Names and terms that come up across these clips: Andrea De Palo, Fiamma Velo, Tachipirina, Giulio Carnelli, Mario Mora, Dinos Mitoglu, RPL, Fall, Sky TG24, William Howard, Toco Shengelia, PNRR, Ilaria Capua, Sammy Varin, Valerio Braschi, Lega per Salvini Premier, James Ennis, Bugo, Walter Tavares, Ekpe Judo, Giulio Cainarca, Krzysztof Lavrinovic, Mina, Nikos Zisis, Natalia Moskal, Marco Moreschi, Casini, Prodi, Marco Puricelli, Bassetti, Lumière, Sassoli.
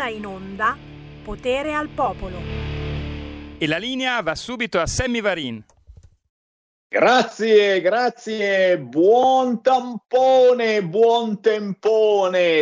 ora in onda Potere al Popolo. E la linea va subito a Sammy Varin. Grazie, buon tempone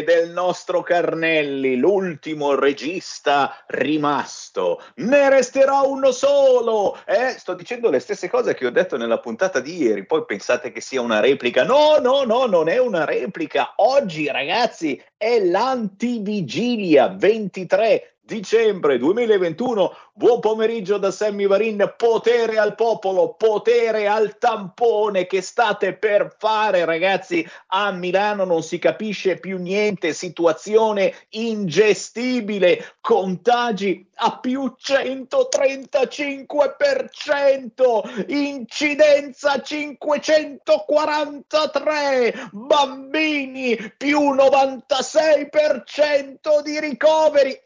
del nostro Carnelli, l'ultimo regista rimasto. Ne resterà uno solo. Sto dicendo le stesse cose che ho detto nella puntata di ieri, poi pensate che sia una replica. No, non è una replica. Oggi, ragazzi, è l'antivigilia 23 dicembre 2021, buon pomeriggio da Sammy Varin, potere al popolo, potere al tampone che state per fare, ragazzi. A Milano non si capisce più niente, situazione ingestibile, contagi a più 135%, incidenza 543, bambini più 96% di ricoveri.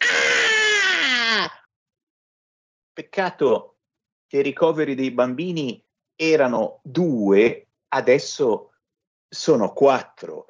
Peccato che i ricoveri dei bambini erano 2, adesso sono 4.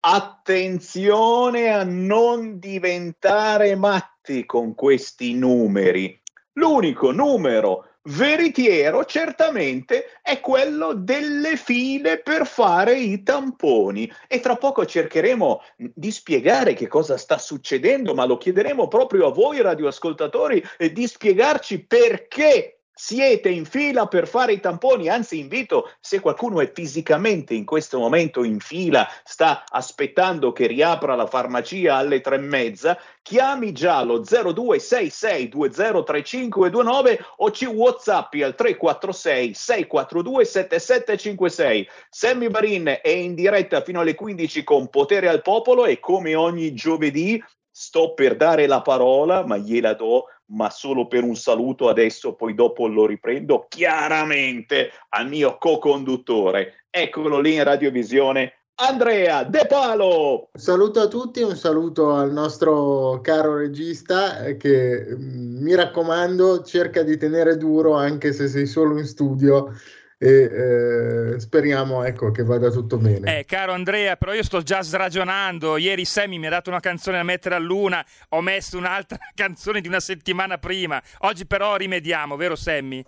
Attenzione a non diventare matti con questi numeri. L'unico numero veritiero certamente è quello delle file per fare i tamponi, e tra poco cercheremo di spiegare che cosa sta succedendo, ma lo chiederemo proprio a voi radioascoltatori di spiegarci perché siete in fila per fare i tamponi. Anzi, invito, se qualcuno è fisicamente in questo momento in fila, sta aspettando che riapra la farmacia alle 3:30, chiami già lo 0266203529 o ci whatsappi al 346 642 7756. Sammy Varin è in diretta fino alle 15 con Potere al Popolo, e come ogni giovedì sto per dare la parola, ma gliela do, ma solo per un saluto adesso, poi dopo lo riprendo chiaramente, al mio co-conduttore. Eccolo lì in radiovisione, Andrea De Palo. Saluto a tutti, un saluto al nostro caro regista che, mi raccomando, cerca di tenere duro anche se sei solo in studio, e speriamo, ecco, che vada tutto bene. Caro Andrea, però io sto già sragionando. Ieri Sammy mi ha dato una canzone da mettere all'una, ho messo un'altra canzone di una settimana prima. Oggi però rimediamo, vero Sammy?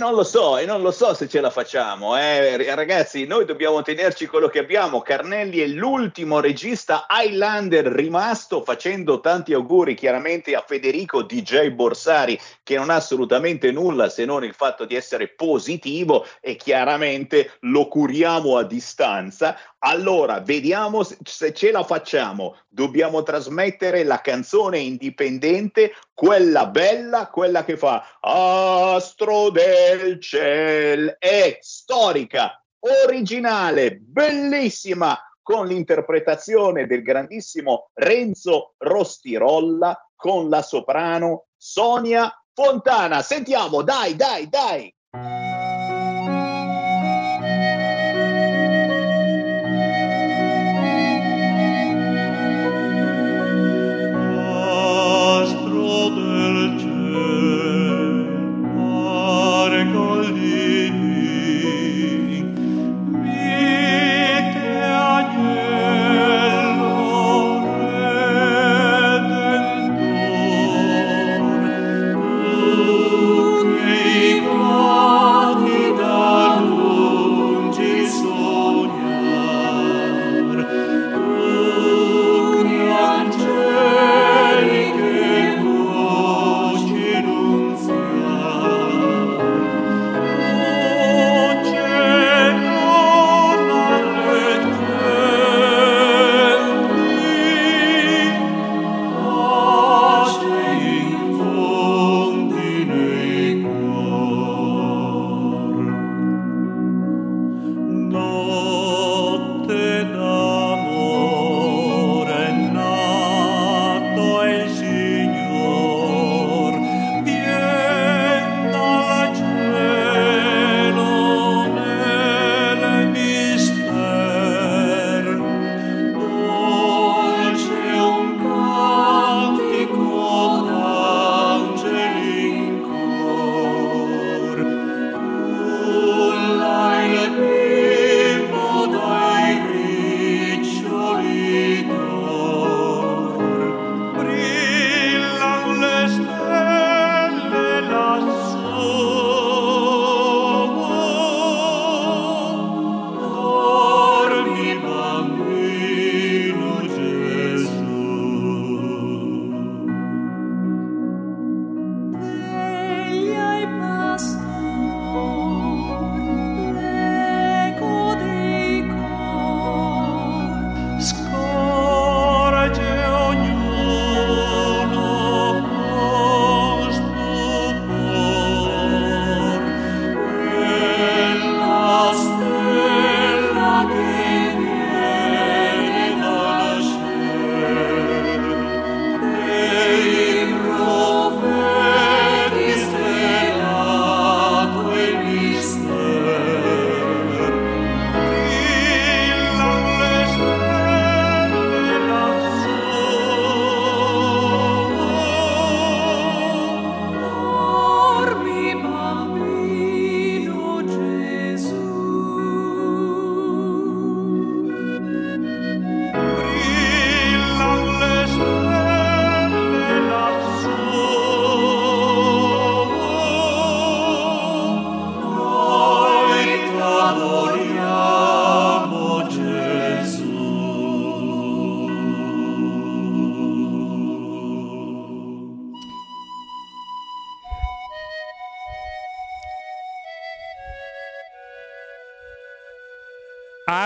Non lo so se ce la facciamo, Ragazzi, noi dobbiamo tenerci quello che abbiamo. Carnelli è l'ultimo regista Highlander rimasto, facendo tanti auguri chiaramente a Federico DJ Borsari, che non ha assolutamente nulla se non il fatto di essere positivo, e chiaramente lo curiamo a distanza. Allora, vediamo se ce la facciamo. Dobbiamo trasmettere la canzone indipendente, quella bella, quella che fa Astro del Ciel. È storica, originale, bellissima, con l'interpretazione del grandissimo Renzo Rostirolla, con la soprano Sonia Fontana. Sentiamo, dai!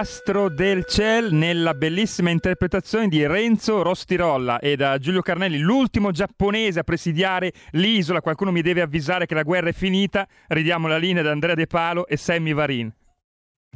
Astro del Ciel nella bellissima interpretazione di Renzo Rostirolla e da Giulio Carnelli, l'ultimo giapponese a presidiare l'isola. Qualcuno mi deve avvisare che la guerra è finita. Ridiamo la linea ad Andrea De Palo e Sammy Varin.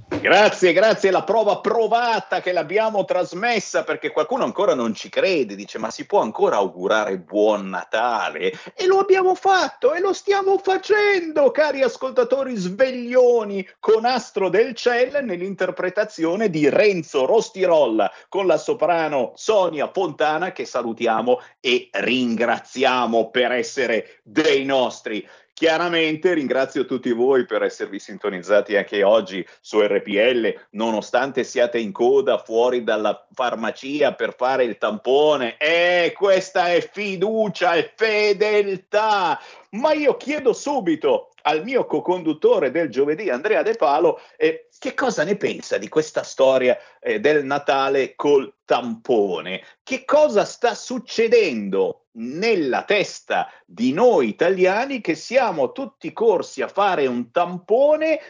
Grazie, la prova provata che l'abbiamo trasmessa, perché qualcuno ancora non ci crede, dice ma si può ancora augurare buon Natale? E lo abbiamo fatto e lo stiamo facendo, cari ascoltatori sveglioni, con Astro del Ciel nell'interpretazione di Renzo Rostirolla con la soprano Sonia Fontana, che salutiamo e ringraziamo per essere dei nostri. Chiaramente ringrazio tutti voi per esservi sintonizzati anche oggi su RPL, nonostante siate in coda fuori dalla farmacia per fare il tampone. Questa è fiducia e fedeltà. Ma io chiedo subito al mio co-conduttore del giovedì, Andrea De Palo, che cosa ne pensa di questa storia del Natale col tampone? Che cosa sta succedendo nella testa di noi italiani che siamo tutti corsi a fare un tampone?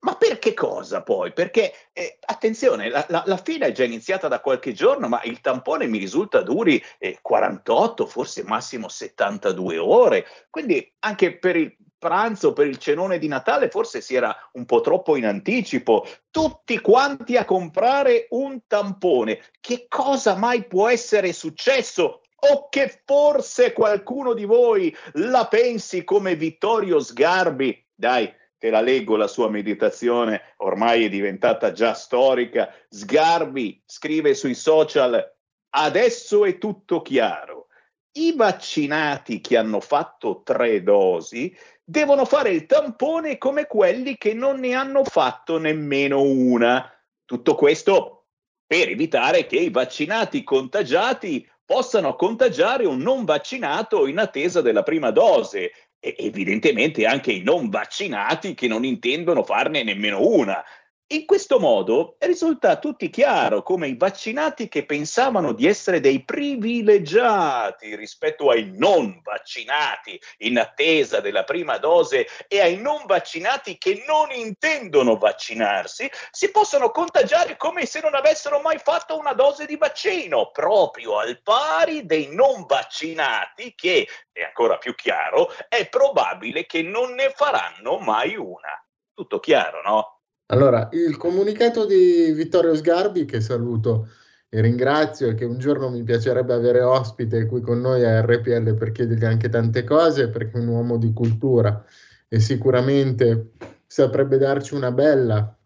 Ma per che cosa poi? Perché, attenzione, la fila è già iniziata da qualche giorno, ma il tampone mi risulta duri 48, forse massimo 72 ore. Quindi anche per il pranzo, per il cenone di Natale forse si era un po' troppo in anticipo, tutti quanti a comprare un tampone. Che cosa mai può essere successo? O che forse qualcuno di voi la pensi come Vittorio Sgarbi? Dai, te la leggo la sua meditazione, ormai è diventata già storica. Sgarbi scrive sui social: adesso è tutto chiaro, i vaccinati che hanno fatto 3 dosi devono fare il tampone come quelli che non ne hanno fatto nemmeno una. Tutto questo per evitare che i vaccinati contagiati possano contagiare un non vaccinato in attesa della prima dose. E evidentemente anche i non vaccinati che non intendono farne nemmeno una. In questo modo risulta a tutti chiaro come i vaccinati che pensavano di essere dei privilegiati rispetto ai non vaccinati in attesa della prima dose e ai non vaccinati che non intendono vaccinarsi, si possono contagiare come se non avessero mai fatto una dose di vaccino, proprio al pari dei non vaccinati che, è ancora più chiaro, è probabile che non ne faranno mai una. Tutto chiaro, no? Allora, il comunicato di Vittorio Sgarbi, che saluto e ringrazio e che un giorno mi piacerebbe avere ospite qui con noi a RPL per chiedergli anche tante cose, perché è un uomo di cultura e sicuramente saprebbe darci una bella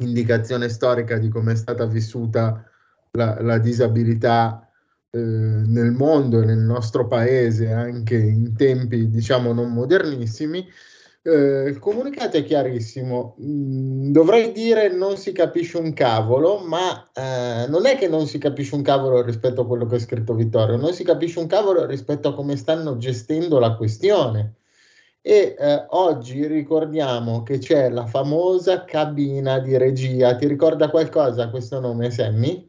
indicazione storica di come è stata vissuta la disabilità nel mondo e nel nostro paese, anche in tempi, diciamo, non modernissimi. Il comunicato è chiarissimo, dovrei dire non si capisce un cavolo, ma non è che non si capisce un cavolo rispetto a quello che ha scritto Vittorio, non si capisce un cavolo rispetto a come stanno gestendo la questione. E oggi ricordiamo che c'è la famosa cabina di regia. Ti ricorda qualcosa questo nome, Sammy?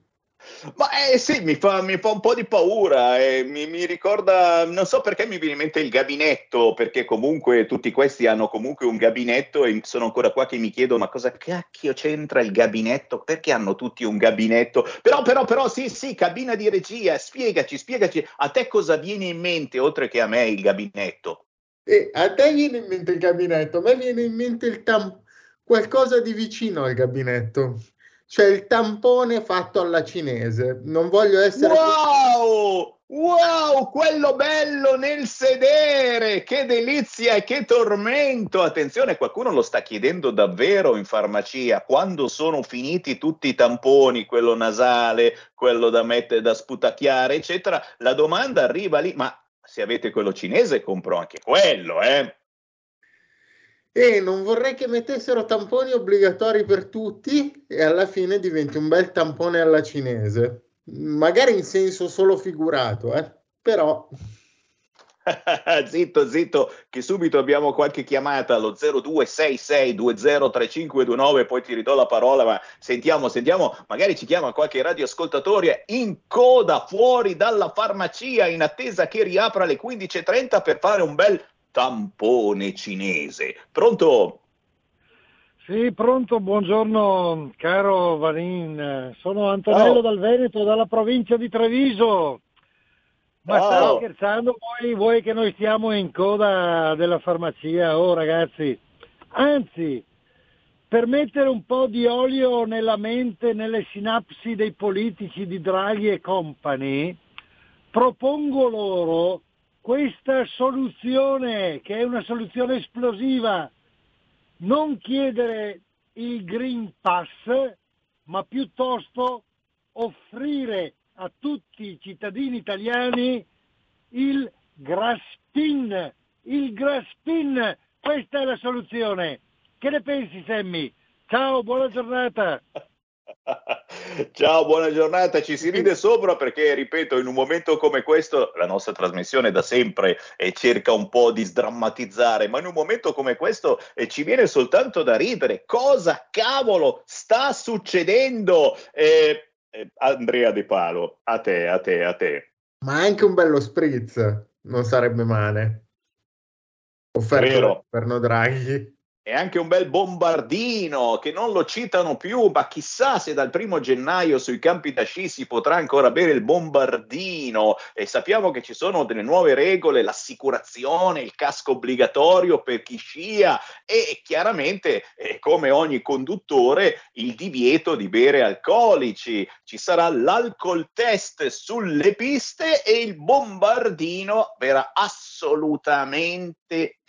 Ma sì, mi fa un po' di paura, mi ricorda, non so perché mi viene in mente il gabinetto, perché comunque tutti questi hanno comunque un gabinetto e sono ancora qua che mi chiedo ma cosa cacchio c'entra il gabinetto, perché hanno tutti un gabinetto, però sì, cabina di regia, spiegaci, a te cosa viene in mente oltre che a me il gabinetto? A te viene in mente il gabinetto, a me viene in mente qualcosa di vicino al gabinetto. Cioè il tampone fatto alla cinese. Non voglio essere... Wow! Quello bello nel sedere! Che delizia e che tormento! Attenzione, qualcuno lo sta chiedendo davvero in farmacia. Quando sono finiti tutti i tamponi, quello nasale, quello da mettere, da sputacchiare, eccetera, la domanda arriva lì. Ma se avete quello cinese, compro anche quello, E non vorrei che mettessero tamponi obbligatori per tutti e alla fine diventi un bel tampone alla cinese, magari in senso solo figurato, però... zitto, che subito abbiamo qualche chiamata allo 0266203529, poi ti ridò la parola, ma sentiamo, magari ci chiama qualche radioascoltatore in coda fuori dalla farmacia in attesa che riapra alle 15:30 per fare un bel tampone cinese. Pronto? Sì, pronto, buongiorno caro Varin, sono Antonello dal Veneto, dalla provincia di Treviso. Ma stai scherzando voi che noi stiamo in coda della farmacia? Oh ragazzi, anzi, per mettere un po' di olio nella mente, nelle sinapsi dei politici di Draghi e company, propongo loro questa soluzione, che è una soluzione esplosiva: non chiedere il Green Pass, ma piuttosto offrire a tutti i cittadini italiani il Grass Pin. Il Grass Pin, questa è la soluzione. Che ne pensi, Sammy? Ciao, buona giornata. Ciao, buona giornata. Ci si ride sopra perché, ripeto, in un momento come questo la nostra trasmissione da sempre cerca un po' di sdrammatizzare, ma in un momento come questo ci viene soltanto da ridere. Cosa cavolo sta succedendo? Andrea De Palo, a te. Ma anche un bello spritz non sarebbe male, offerto per no Draghi. E anche un bel bombardino, che non lo citano più, ma chissà se dal 1° gennaio sui campi da sci si potrà ancora bere il bombardino. E sappiamo che ci sono delle nuove regole, l'assicurazione, il casco obbligatorio per chi scia e chiaramente, come ogni conduttore, il divieto di bere alcolici. Ci sarà l'alcol test sulle piste e il bombardino verrà assolutamente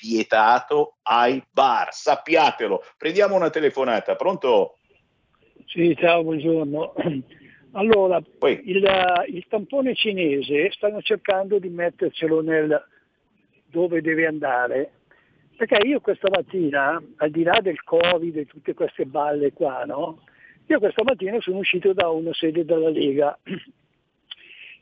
vietato ai bar, sappiatelo. Prendiamo una telefonata, pronto? Sì, ciao, buongiorno. Allora, il tampone cinese stanno cercando di mettercelo nel dove deve andare, perché io questa mattina, al di là del Covid e tutte queste balle qua, no? Io questa mattina sono uscito da una sede della Lega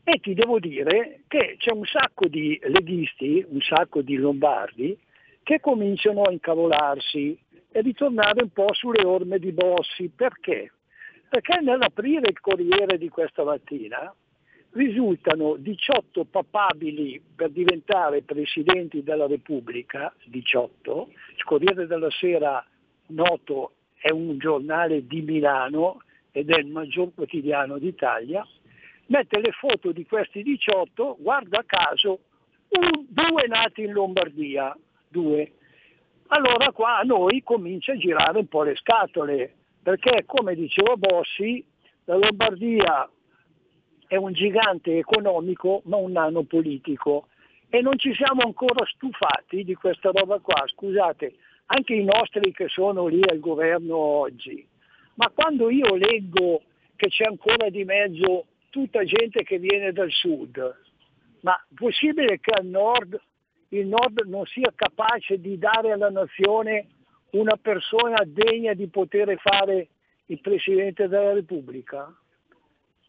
e ti devo dire che c'è un sacco di leghisti, un sacco di lombardi che cominciano a incavolarsi e ritornare un po' sulle orme di Bossi. Perché? Perché nell'aprire il Corriere di questa mattina risultano 18 papabili per diventare presidenti della Repubblica, 18, il Corriere della Sera, noto, è un giornale di Milano ed è il maggior quotidiano d'Italia, mette le foto di questi 18, guarda caso, 2 nati in Lombardia, 2. Allora qua a noi comincia a girare un po' le scatole, perché come diceva Bossi, la Lombardia è un gigante economico ma un nano politico, e non ci siamo ancora stufati di questa roba qua. Scusate, anche i nostri che sono lì al governo oggi, ma quando io leggo che c'è ancora di mezzo tutta gente che viene dal sud, ma possibile che al nord il Nord non sia capace di dare alla nazione una persona degna di poter fare il Presidente della Repubblica?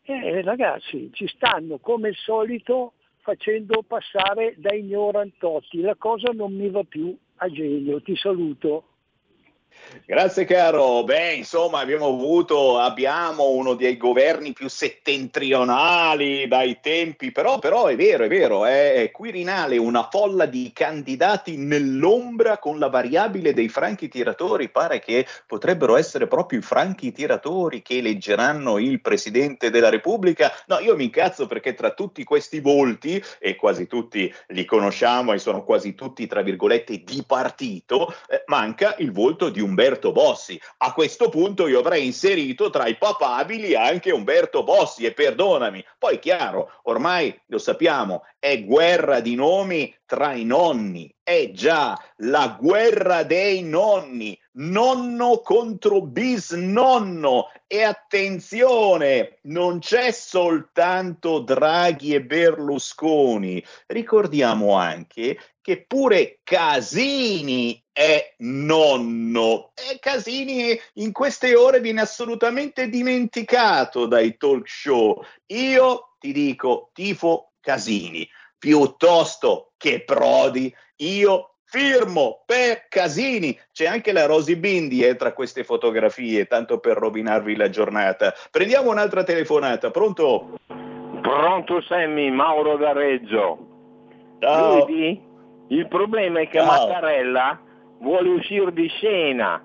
Ragazzi, ci stanno come al solito facendo passare da ignorantotti, la cosa non mi va più a genio. Ti saluto. Grazie caro. Beh, insomma, abbiamo uno dei governi più settentrionali dai tempi, però è vero, è Quirinale, una folla di candidati nell'ombra con la variabile dei franchi tiratori. Pare che potrebbero essere proprio i franchi tiratori che eleggeranno il Presidente della Repubblica. No, io mi incazzo perché tra tutti questi volti, e quasi tutti li conosciamo e sono quasi tutti tra virgolette di partito, manca il volto di Umberto Bossi. A questo punto io avrei inserito tra i papabili anche Umberto Bossi, e perdonami. Poi chiaro, ormai lo sappiamo, è guerra di nomi tra i nonni, è già la guerra dei nonni, nonno contro bisnonno. E attenzione, non c'è soltanto Draghi e Berlusconi, ricordiamo anche che pure Casini è nonno, e Casini in queste ore viene assolutamente dimenticato dai talk show. Io ti dico, tifo Casini piuttosto che Prodi, io firmo per Casini. C'è anche la Rosy Bindi tra queste fotografie, tanto per rovinarvi la giornata. Prendiamo un'altra telefonata, pronto? Pronto Sammy, Mauro da Reggio. Ciao. Il problema è che Mattarella vuole uscire di scena,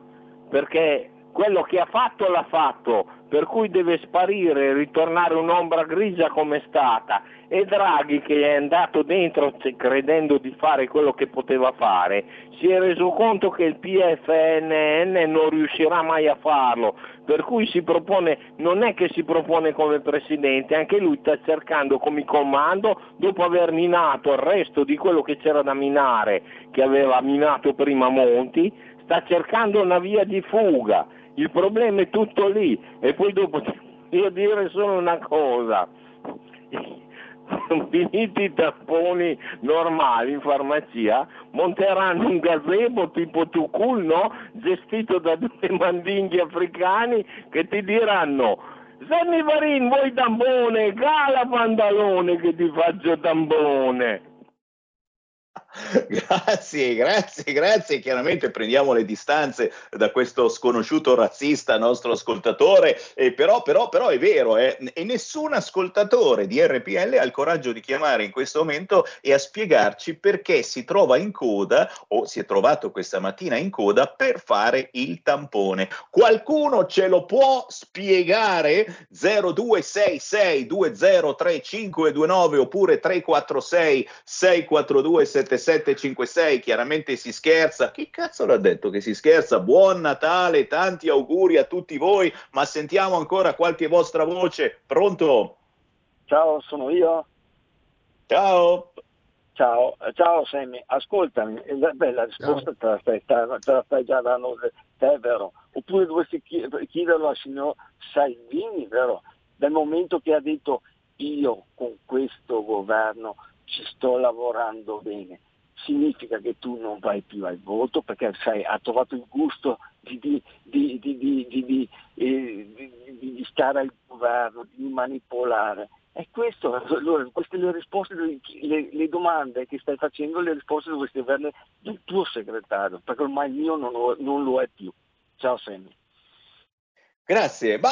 perché quello che ha fatto l'ha fatto, per cui deve sparire, ritornare un'ombra grigia come è stata, e Draghi, che è andato dentro credendo di fare quello che poteva fare, si è reso conto che il PFNN non riuscirà mai a farlo, per cui si propone, non è che si propone come presidente, anche lui sta cercando come comando, dopo aver minato il resto di quello che c'era da minare, che aveva minato prima Monti, sta cercando una via di fuga. Il problema è tutto lì. E poi dopo io dire solo una cosa: finiti i tamponi normali in farmacia, monteranno un gazebo tipo Tukul, no? Gestito da due mandinghi africani che ti diranno: Sammy Varin, vuoi tambone? Cala Pandalone che ti faccio tambone. Grazie, chiaramente prendiamo le distanze da questo sconosciuto razzista nostro ascoltatore, però è vero, e nessun ascoltatore di RPL ha il coraggio di chiamare in questo momento e a spiegarci perché si trova in coda, o si è trovato questa mattina in coda, per fare il tampone. Qualcuno ce lo può spiegare? 0266203529 oppure 346 642 7756. Chiaramente si scherza. Chi cazzo l'ha detto che si scherza? Buon Natale, tanti auguri a tutti voi, ma sentiamo ancora qualche vostra voce. Pronto? Ciao, sono io. Ciao Sammy, ascoltami, beh, la risposta te la stai già dando te, vero? Oppure dovresti chiederlo al signor Salvini, vero? Dal momento che ha detto io con questo governo ci sto lavorando bene, significa che tu non vai più al voto, perché sai, ha trovato il gusto di stare al governo, di manipolare. E questo, allora, queste le risposte, le domande che stai facendo, le risposte dovresti averle dal tuo segretario, perché ormai il mio non lo è più. Ciao Sammy. Grazie, ma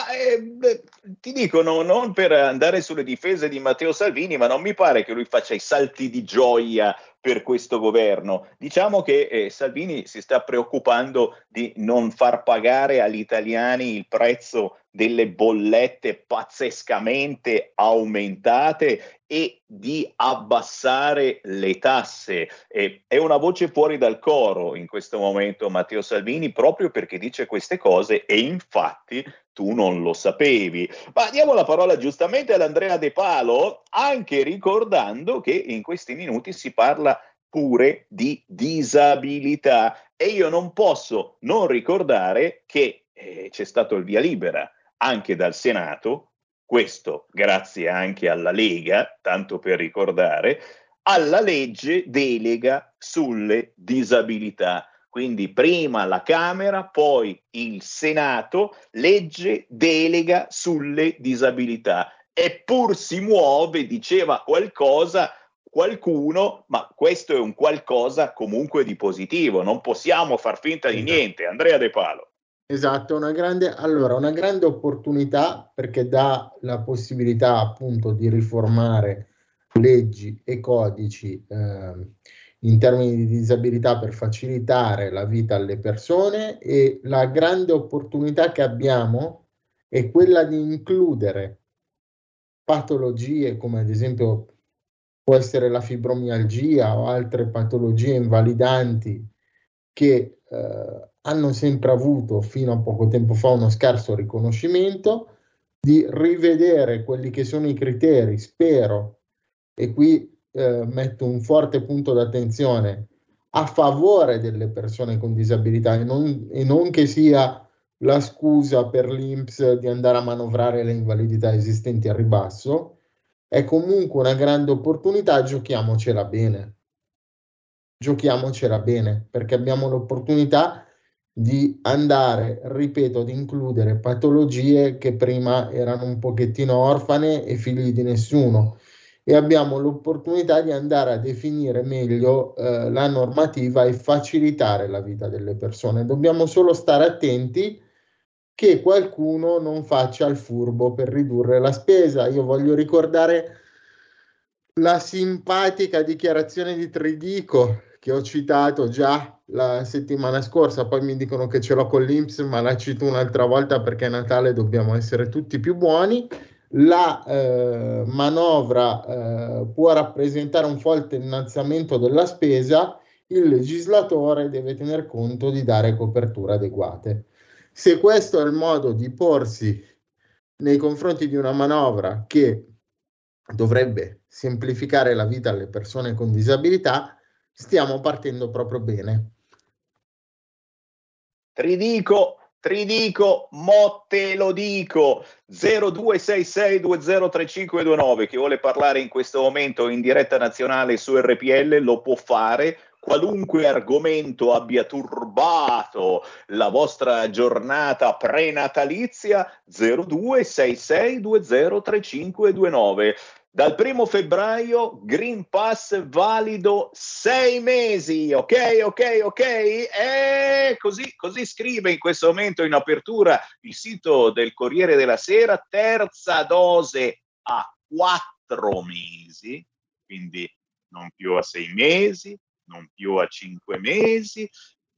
ti dicono, non per andare sulle difese di Matteo Salvini, ma non mi pare che lui faccia i salti di gioia per questo governo. Diciamo che Salvini si sta preoccupando di non far pagare agli italiani il prezzo delle bollette pazzescamente aumentate e di abbassare le tasse. È una voce fuori dal coro in questo momento Matteo Salvini, proprio perché dice queste cose e infatti tu non lo sapevi. Ma diamo la parola giustamente ad Andrea De Palo, anche ricordando che in questi minuti si parla pure di disabilità e io non posso non ricordare che c'è stato il via libera anche dal Senato, questo grazie anche alla Lega, tanto per ricordare, alla legge delega sulle disabilità. Quindi prima la Camera, poi il Senato, legge delega sulle disabilità. Eppur si muove, diceva qualcuno, ma questo è un qualcosa comunque di positivo, non possiamo far finta di niente. Andrea De Palo. Esatto, una grande opportunità, perché dà la possibilità appunto di riformare leggi e codici in termini di disabilità per facilitare la vita alle persone, e la grande opportunità che abbiamo è quella di includere patologie come ad esempio può essere la fibromialgia o altre patologie invalidanti che hanno sempre avuto fino a poco tempo fa uno scarso riconoscimento, di rivedere quelli che sono i criteri, spero, e qui metto un forte punto d'attenzione, a favore delle persone con disabilità, e non che sia la scusa per l'INPS di andare a manovrare le invalidità esistenti al ribasso. È comunque una grande opportunità, giochiamocela bene, perché abbiamo l'opportunità di andare, ripeto, ad includere patologie che prima erano un pochettino orfane e figli di nessuno, e abbiamo l'opportunità di andare a definire meglio la normativa e facilitare la vita delle persone. Dobbiamo solo stare attenti che qualcuno non faccia il furbo per ridurre la spesa. Io voglio ricordare la simpatica dichiarazione di Tridico, che ho citato già la settimana scorsa, poi mi dicono che ce l'ho con l'Inps, ma la cito un'altra volta perché a Natale dobbiamo essere tutti più buoni. La manovra può rappresentare un forte innalzamento della spesa, il legislatore deve tener conto di dare coperture adeguate. Se questo è il modo di porsi nei confronti di una manovra che dovrebbe semplificare la vita alle persone con disabilità, stiamo partendo proprio bene. Tridico, mo te lo dico, 0266203529, chi vuole parlare in questo momento in diretta nazionale su RPL lo può fare, qualunque argomento abbia turbato la vostra giornata prenatalizia, 0266203529. Dal 1 febbraio Green Pass valido 6 mesi, ok? E così scrive in questo momento in apertura il sito del Corriere della Sera, terza dose a 4 mesi, quindi non più a 6 mesi, non più a 5 mesi,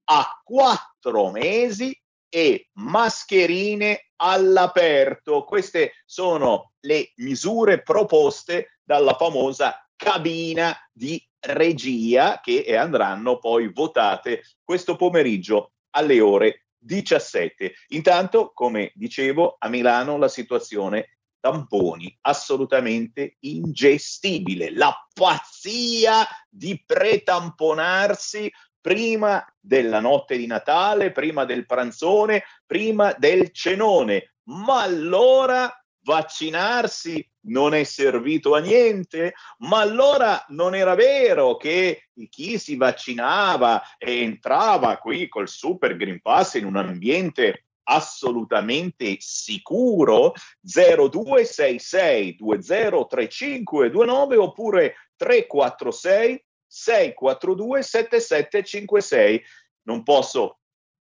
a 4 mesi e mascherine all'aperto. Queste sono le misure proposte dalla famosa cabina di regia che andranno poi votate questo pomeriggio alle ore 17. Intanto, come dicevo, a Milano la situazione tamponi assolutamente ingestibile. La pazzia di pretamponarsi prima della notte di Natale, prima del pranzone, prima del cenone. Ma allora vaccinarsi non è servito a niente? Ma allora non era vero che chi si vaccinava e entrava qui col Super Green Pass in un ambiente assolutamente sicuro? 0266203529 oppure 346 642 7756. Non posso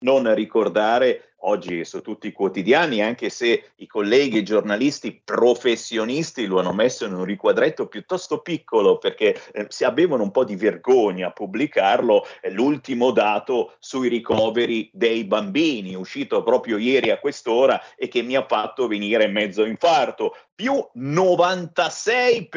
non ricordare oggi su tutti i quotidiani, anche se i colleghi giornalisti professionisti lo hanno messo in un riquadretto piuttosto piccolo perché si avevano un po' di vergogna a pubblicarlo, l'ultimo dato sui ricoveri dei bambini uscito proprio ieri a quest'ora e che mi ha fatto venire mezzo infarto, più 96%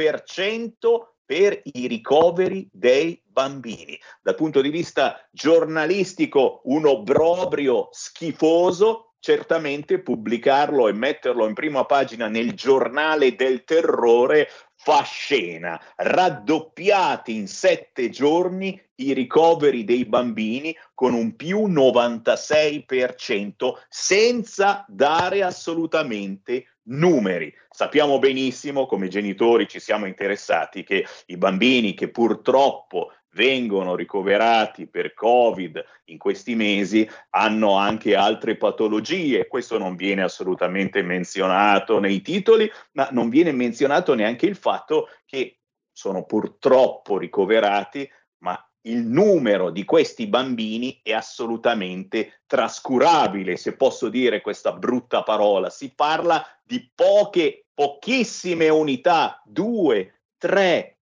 per i ricoveri dei bambini. Dal punto di vista giornalistico un obbrobrio schifoso, certamente pubblicarlo e metterlo in prima pagina nel giornale del terrore fa scena. Raddoppiati in 7 giorni i ricoveri dei bambini con un più 96% senza dare assolutamente numeri. Sappiamo benissimo, come genitori ci siamo interessati, che i bambini che purtroppo vengono ricoverati per Covid in questi mesi hanno anche altre patologie. Questo non viene assolutamente menzionato nei titoli, ma non viene menzionato neanche il fatto che sono purtroppo ricoverati, ma il numero di questi bambini è assolutamente trascurabile, se posso dire questa brutta parola. Si parla di pochissime unità, 2, 3,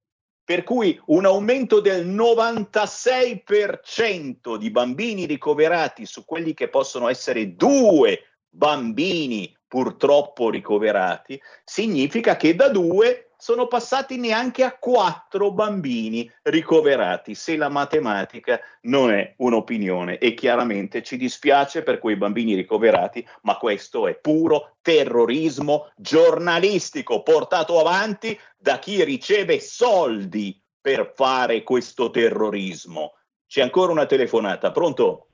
per cui un aumento del 96% di bambini ricoverati su quelli che possono essere 2 bambini purtroppo ricoverati, significa che da 2 sono passati neanche a 4 bambini ricoverati, se la matematica non è un'opinione, e chiaramente ci dispiace per quei bambini ricoverati, ma questo è puro terrorismo giornalistico portato avanti da chi riceve soldi per fare questo terrorismo. C'è ancora una telefonata, pronto?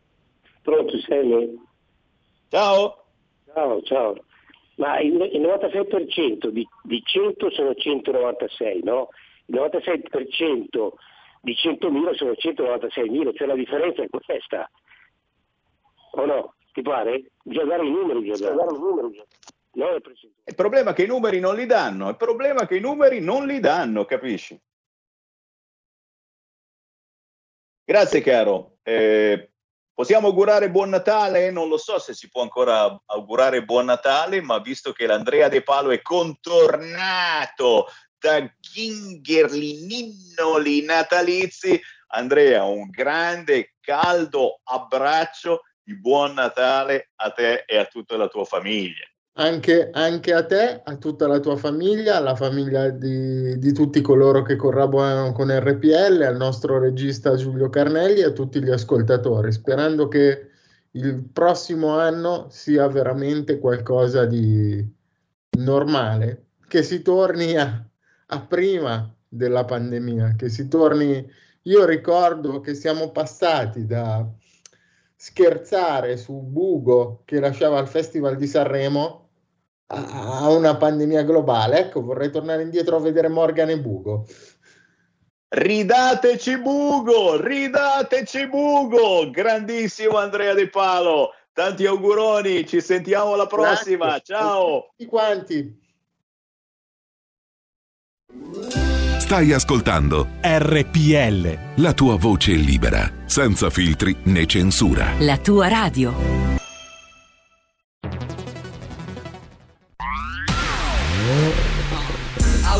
Pronto, sei lei? Ciao. Ciao. Ma il 96% di 100 sono 196, no? Il 96% di 100.000 sono 196.000, cioè la differenza è questa. O no? Ti pare? Bisogna dare i numeri, No, il problema è che i numeri non li danno, capisci? Grazie caro. Possiamo augurare buon Natale? Non lo so se si può ancora augurare buon Natale, ma visto che l'Andrea De Palo è contornato da ghingerli ninnoli natalizi, Andrea, un grande caldo abbraccio di buon Natale a te e a tutta la tua famiglia. Anche a te, a tutta la tua famiglia, alla famiglia di tutti coloro che collaborano con RPL, al nostro regista Giulio Carnelli e a tutti gli ascoltatori, sperando che il prossimo anno sia veramente qualcosa di normale, che si torni a prima della pandemia, che si torni... Io ricordo che siamo passati da scherzare su Bugo che lasciava il Festival di Sanremo a una pandemia globale. Ecco, vorrei tornare indietro a vedere Morgan e Bugo. Ridateci Bugo, grandissimo Andrea De Palo, tanti auguroni, ci sentiamo alla prossima. Grazie. Ciao a tutti quanti. Stai ascoltando RPL, la tua voce libera, senza filtri né censura, la tua radio.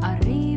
Arriva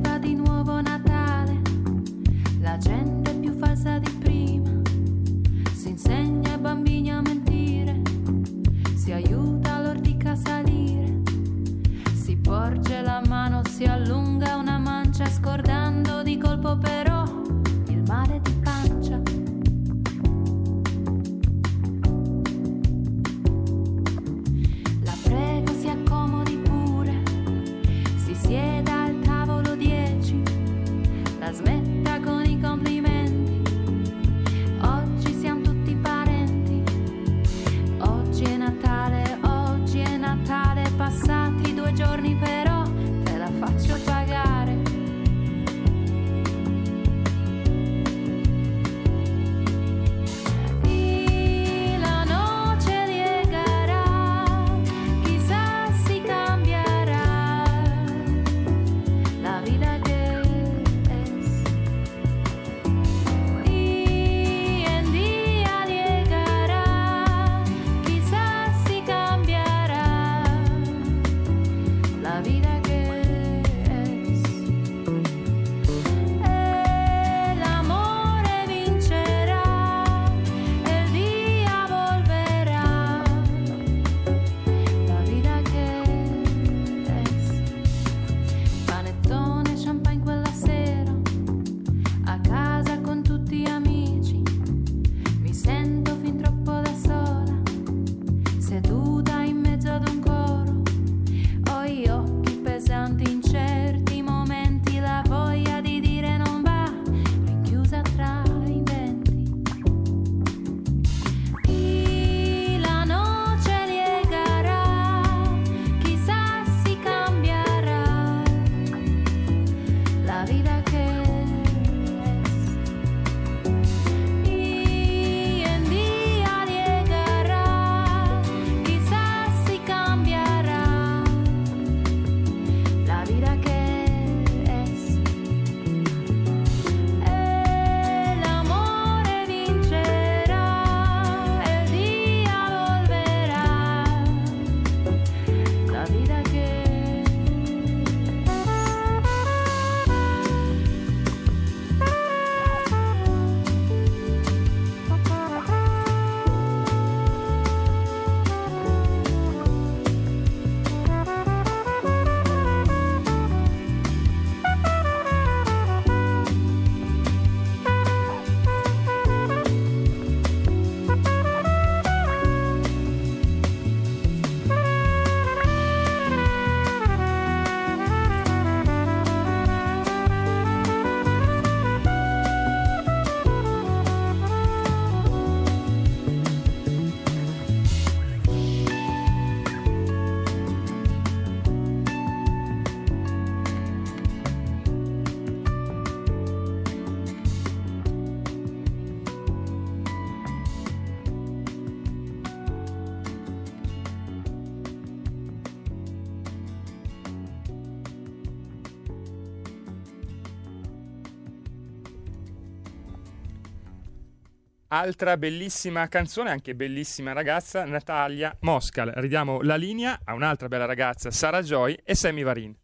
Altra bellissima canzone, anche bellissima ragazza, Natalia Moskal. Ridiamo la linea a un'altra bella ragazza, Sara Joy e Sammy Varin.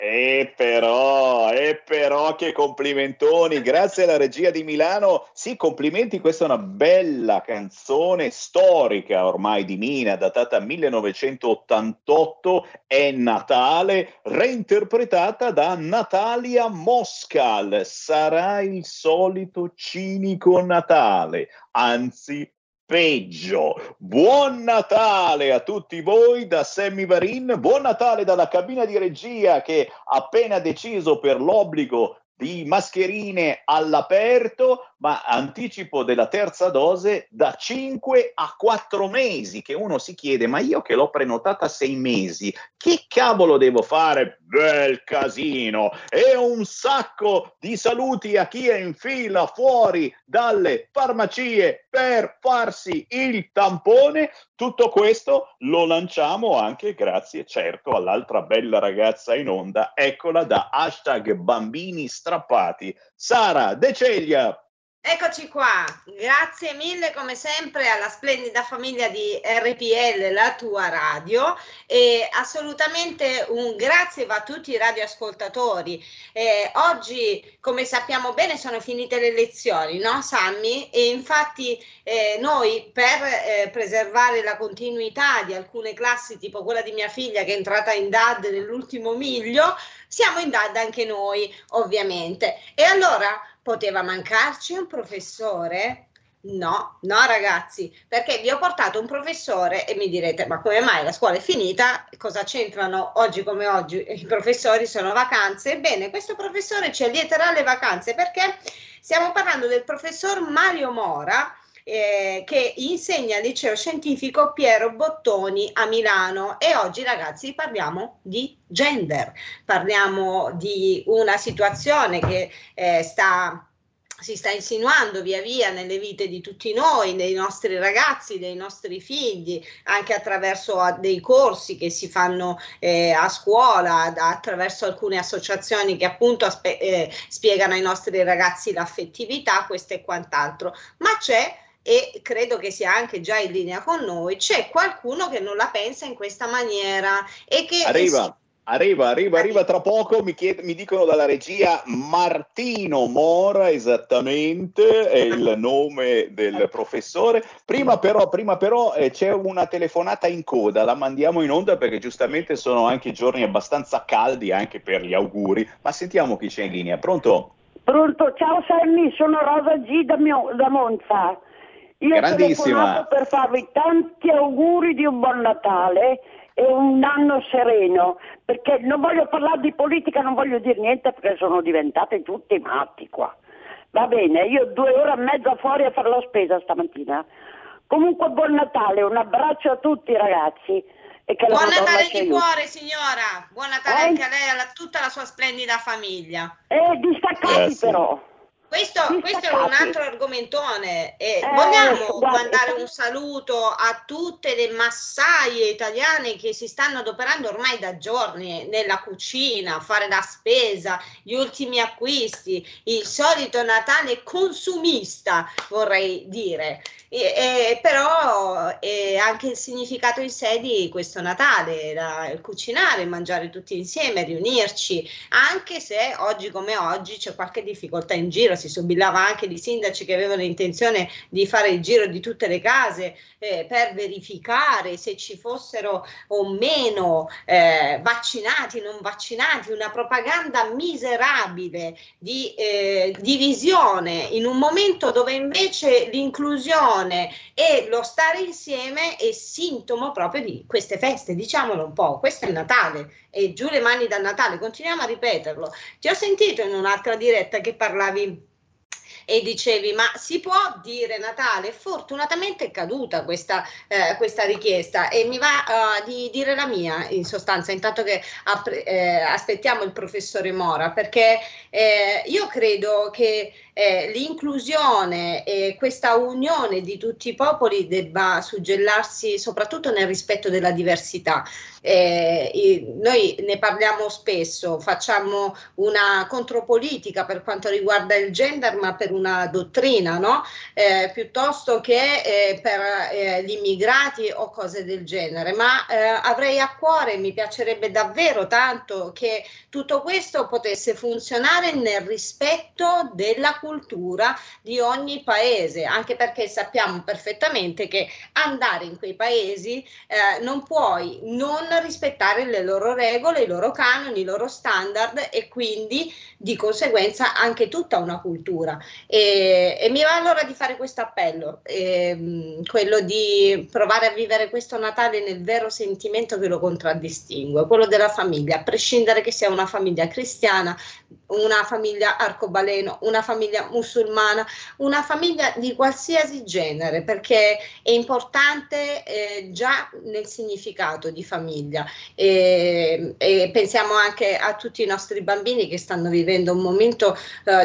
E però che complimentoni, grazie alla regia di Milano. Sì, complimenti, questa è una bella canzone storica ormai di Mina, datata 1988, È Natale, reinterpretata da Natalia Moskal. Sarà il solito cinico Natale, anzi peggio. Buon Natale a tutti voi da Sammy Varin, buon Natale dalla cabina di regia che ha appena deciso per l'obbligo di mascherine all'aperto, ma anticipo della terza dose da 5 a 4 mesi, che uno si chiede, ma io che l'ho prenotata 6 mesi, che cavolo devo fare? Bel casino! E un sacco di saluti a chi è in fila fuori dalle farmacie per farsi il tampone. Tutto questo lo lanciamo anche grazie, certo, all'altra bella ragazza in onda, eccola da hashtag bambini strappati, Sara De Ceglia. Eccoci qua, grazie mille come sempre alla splendida famiglia di RPL, la tua radio, e assolutamente un grazie va a tutti i radioascoltatori. Oggi, come sappiamo bene, sono finite le elezioni, no Sammy? E infatti noi per preservare la continuità di alcune classi, tipo quella di mia figlia che è entrata in DAD nell'ultimo miglio, siamo in DAD anche noi, ovviamente. E allora poteva mancarci un professore? No ragazzi, perché vi ho portato un professore e mi direte, ma come mai la scuola è finita? Cosa c'entrano oggi come oggi? I professori sono vacanze. Ebbene, questo professore ci allieterà le vacanze, perché stiamo parlando del professor Mario Mora, che insegna al liceo scientifico Piero Bottoni a Milano. E oggi ragazzi parliamo di gender, parliamo di una situazione che si sta insinuando via via nelle vite di tutti noi, dei nostri ragazzi, dei nostri figli, anche attraverso dei corsi che si fanno a scuola, attraverso alcune associazioni che appunto spiegano ai nostri ragazzi l'affettività, questo e quant'altro. Ma c'è, e credo che sia anche già in linea con noi, c'è qualcuno che non la pensa in questa maniera e che arriva tra poco, mi dicono dalla regia. Martino Mora esattamente è il nome del professore. Prima però, c'è una telefonata in coda, la mandiamo in onda perché giustamente sono anche giorni abbastanza caldi anche per gli auguri, ma sentiamo chi c'è in linea. Pronto, ciao Sammy, sono Rosa G da Monza. Io ho telefonato per farvi tanti auguri di un buon Natale e un anno sereno, perché non voglio parlare di politica, non voglio dire niente perché sono diventate tutti matti qua. Va bene, io 2 ore e mezza fuori a fare la spesa stamattina. Comunque buon Natale, un abbraccio a tutti ragazzi. E che buon Natale di cuore signora, buon Natale anche a lei e a tutta la sua splendida famiglia. Distaccati però. Questo è un altro argomentone. Vogliamo mandare un saluto a tutte le massaie italiane che si stanno adoperando ormai da giorni nella cucina, fare la spesa, gli ultimi acquisti, il solito Natale consumista, vorrei dire. Però è anche il significato in sé di questo Natale, il cucinare, il mangiare tutti insieme, riunirci, anche se oggi come oggi c'è qualche difficoltà in giro. Si sobillava anche di sindaci che avevano intenzione di fare il giro di tutte le case per verificare se ci fossero o meno vaccinati, non vaccinati, una propaganda miserabile di divisione in un momento dove invece l'inclusione e lo stare insieme è sintomo proprio di queste feste, diciamolo un po', questo è Natale e giù le mani dal Natale, continuiamo a ripeterlo. Ti ho sentito in un'altra diretta che parlavi e dicevi, ma si può dire Natale? Fortunatamente è caduta questa richiesta e mi va di dire la mia, in sostanza, intanto che aspettiamo il professore Mora, perché io credo che l'inclusione e questa unione di tutti i popoli debba suggellarsi soprattutto nel rispetto della diversità. Noi ne parliamo spesso, facciamo una contropolitica per quanto riguarda il gender, ma per una dottrina, no? Piuttosto che per gli immigrati o cose del genere, ma avrei a cuore, mi piacerebbe davvero tanto che tutto questo potesse funzionare nel rispetto della cultura di ogni paese, anche perché sappiamo perfettamente che andare in quei paesi non puoi non rispettare le loro regole, i loro canoni, i loro standard e quindi di conseguenza anche tutta una cultura. E mi va allora di fare questo appello, quello di provare a vivere questo Natale nel vero sentimento che lo contraddistingue, quello della famiglia, a prescindere che sia una famiglia cristiana, una famiglia arcobaleno, una famiglia musulmana, una famiglia di qualsiasi genere, perché è importante già nel significato di famiglia. E pensiamo anche a tutti i nostri bambini che stanno vivendo un momento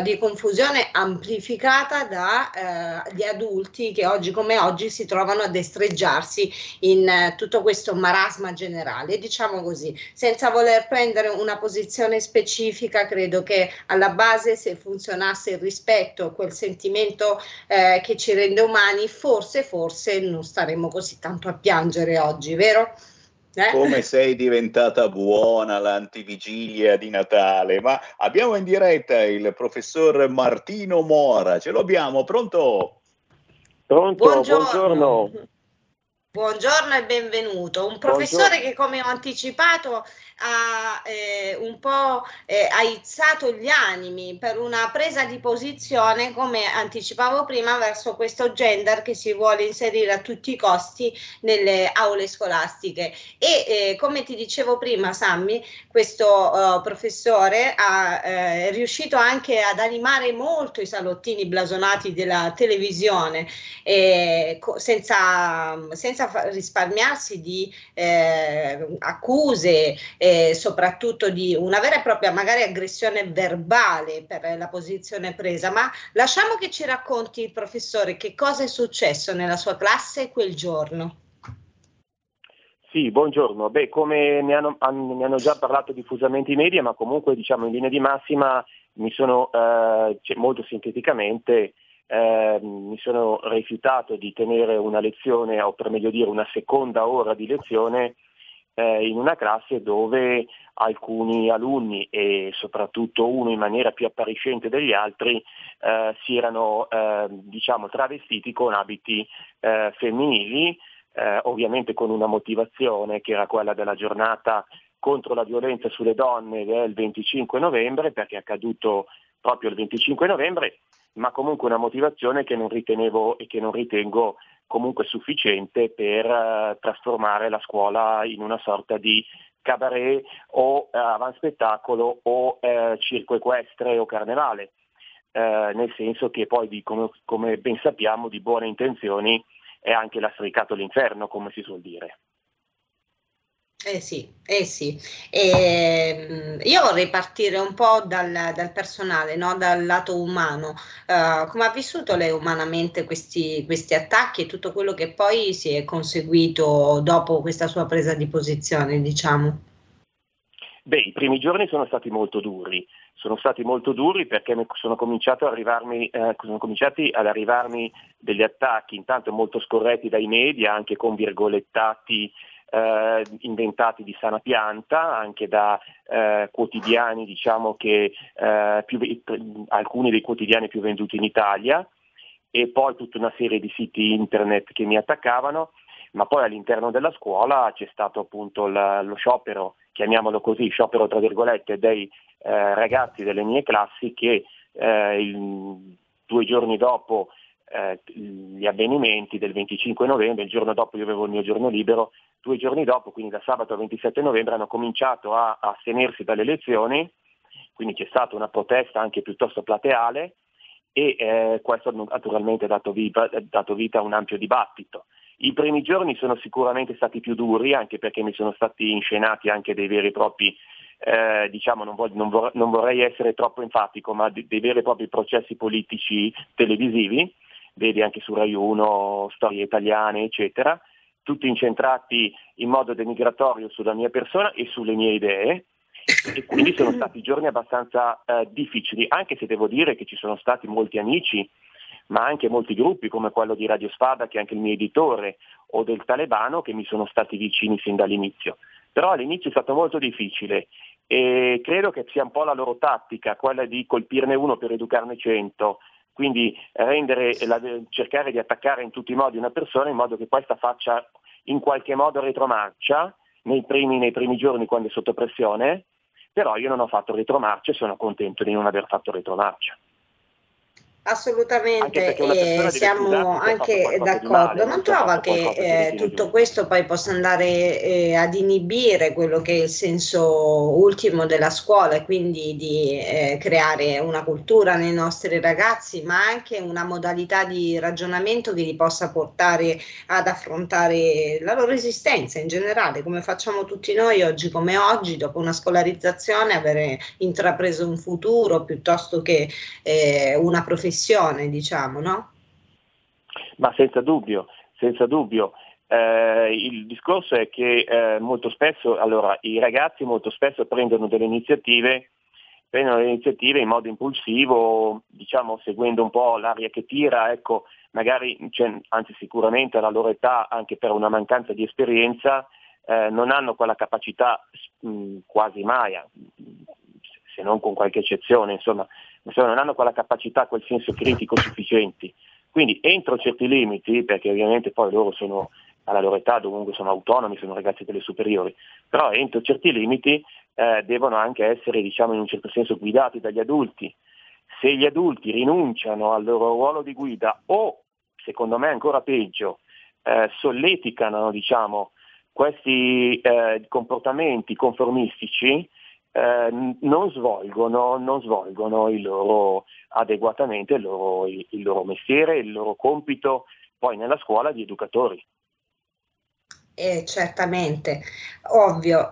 di confusione amplificata dagli adulti che oggi come oggi si trovano a destreggiarsi in tutto questo marasma generale, diciamo così, senza voler prendere una posizione specifica. Credo che alla base, se funzionasse il rispetto, quel sentimento che ci rende umani, forse non staremmo così tanto a piangere oggi, vero? Come sei diventata buona l'antivigilia di Natale. Ma abbiamo in diretta il professor Martino Mora, ce l'abbiamo, pronto? Pronto, buongiorno. Buongiorno e benvenuto, un professore che, come ho anticipato, ha un po' aizzato gli animi per una presa di posizione, come anticipavo prima, verso questo gender che si vuole inserire a tutti i costi nelle aule scolastiche. E come ti dicevo prima, Sammy, questo professore è riuscito anche ad animare molto i salottini blasonati della televisione, senza risparmiarsi di accuse, soprattutto di una vera e propria magari aggressione verbale per la posizione presa. Ma lasciamo che ci racconti, professore, che cosa è successo nella sua classe quel giorno. Sì, buongiorno. Beh, come ne hanno già parlato diffusamente i media, ma comunque diciamo in linea di massima molto sinteticamente mi sono rifiutato di tenere una lezione, o per meglio dire una seconda ora di lezione, in una classe dove alcuni alunni, e soprattutto uno in maniera più appariscente degli altri, si erano travestiti con abiti femminili, ovviamente con una motivazione che era quella della giornata contro la violenza sulle donne del 25 novembre, perché è accaduto proprio il 25 novembre, ma comunque una motivazione che non ritenevo e che non ritengo comunque sufficiente per trasformare la scuola in una sorta di cabaret o avanspettacolo o circo equestre o carnevale, nel senso che poi, come ben sappiamo, di buone intenzioni è anche lastricato l'inferno, come si suol dire. Eh sì. Io vorrei partire un po' dal personale, no? Dal lato umano. Come ha vissuto lei umanamente questi attacchi e tutto quello che poi si è conseguito dopo questa sua presa di posizione, diciamo? Beh, i primi giorni sono stati molto duri perché sono cominciati ad arrivarmi degli attacchi, intanto molto scorretti dai media, anche con virgolettati inventati di sana pianta, anche da quotidiani, diciamo che alcuni dei quotidiani più venduti in Italia, e poi tutta una serie di siti internet che mi attaccavano, ma poi all'interno della scuola c'è stato appunto lo sciopero, chiamiamolo così, sciopero tra virgolette, dei ragazzi delle mie classi che 2 giorni dopo gli avvenimenti del 25 novembre, il giorno dopo io avevo il mio giorno libero, 2 giorni dopo, quindi da sabato 27 novembre, hanno cominciato a astenersi dalle lezioni, quindi c'è stata una protesta anche piuttosto plateale e questo naturalmente ha dato vita a un ampio dibattito. I primi giorni sono sicuramente stati più duri, anche perché mi sono stati inscenati anche dei veri e propri diciamo non vorrei essere troppo enfatico, ma dei veri e propri processi politici televisivi, vedi anche su Rai 1, Storie Italiane, eccetera, tutti incentrati in modo denigratorio sulla mia persona e sulle mie idee, e quindi sono stati giorni abbastanza difficili, anche se devo dire che ci sono stati molti amici, ma anche molti gruppi come quello di Radio Spada, che è anche il mio editore, o del Talebano, che mi sono stati vicini sin dall'inizio. Però all'inizio è stato molto difficile e credo che sia un po' la loro tattica, quella di colpirne uno per educarne 100, quindi cercare di attaccare in tutti i modi una persona in modo che questa faccia in qualche modo retromarcia nei primi giorni quando è sotto pressione, però io non ho fatto retromarcia e sono contento di non aver fatto retromarcia. Assolutamente, siamo anche d'accordo. Non trova che tutto questo poi possa andare ad inibire quello che è il senso ultimo della scuola, e quindi di creare una cultura nei nostri ragazzi, ma anche una modalità di ragionamento che li possa portare ad affrontare la loro esistenza in generale, come facciamo tutti noi oggi come oggi, dopo una scolarizzazione, avere intrapreso un futuro piuttosto che una professione, diciamo, no? Ma senza dubbio. Il discorso è che molto spesso, allora, i ragazzi molto spesso prendono delle iniziative in modo impulsivo, diciamo, seguendo un po' l'aria che tira, ecco, magari, anzi sicuramente alla loro età, anche per una mancanza di esperienza, non hanno quella capacità quasi mai, se non con qualche eccezione, insomma, non hanno quella capacità, quel senso critico sufficienti. Quindi entro certi limiti, perché ovviamente poi loro sono alla loro età, comunque sono autonomi, sono ragazzi delle superiori, però entro certi limiti devono anche essere, diciamo, in un certo senso guidati dagli adulti. Se gli adulti rinunciano al loro ruolo di guida o, secondo me ancora peggio, solleticano, diciamo, questi comportamenti conformistici, non svolgono il loro adeguatamente il loro mestiere, il loro compito poi nella scuola di educatori. Certamente, ovvio.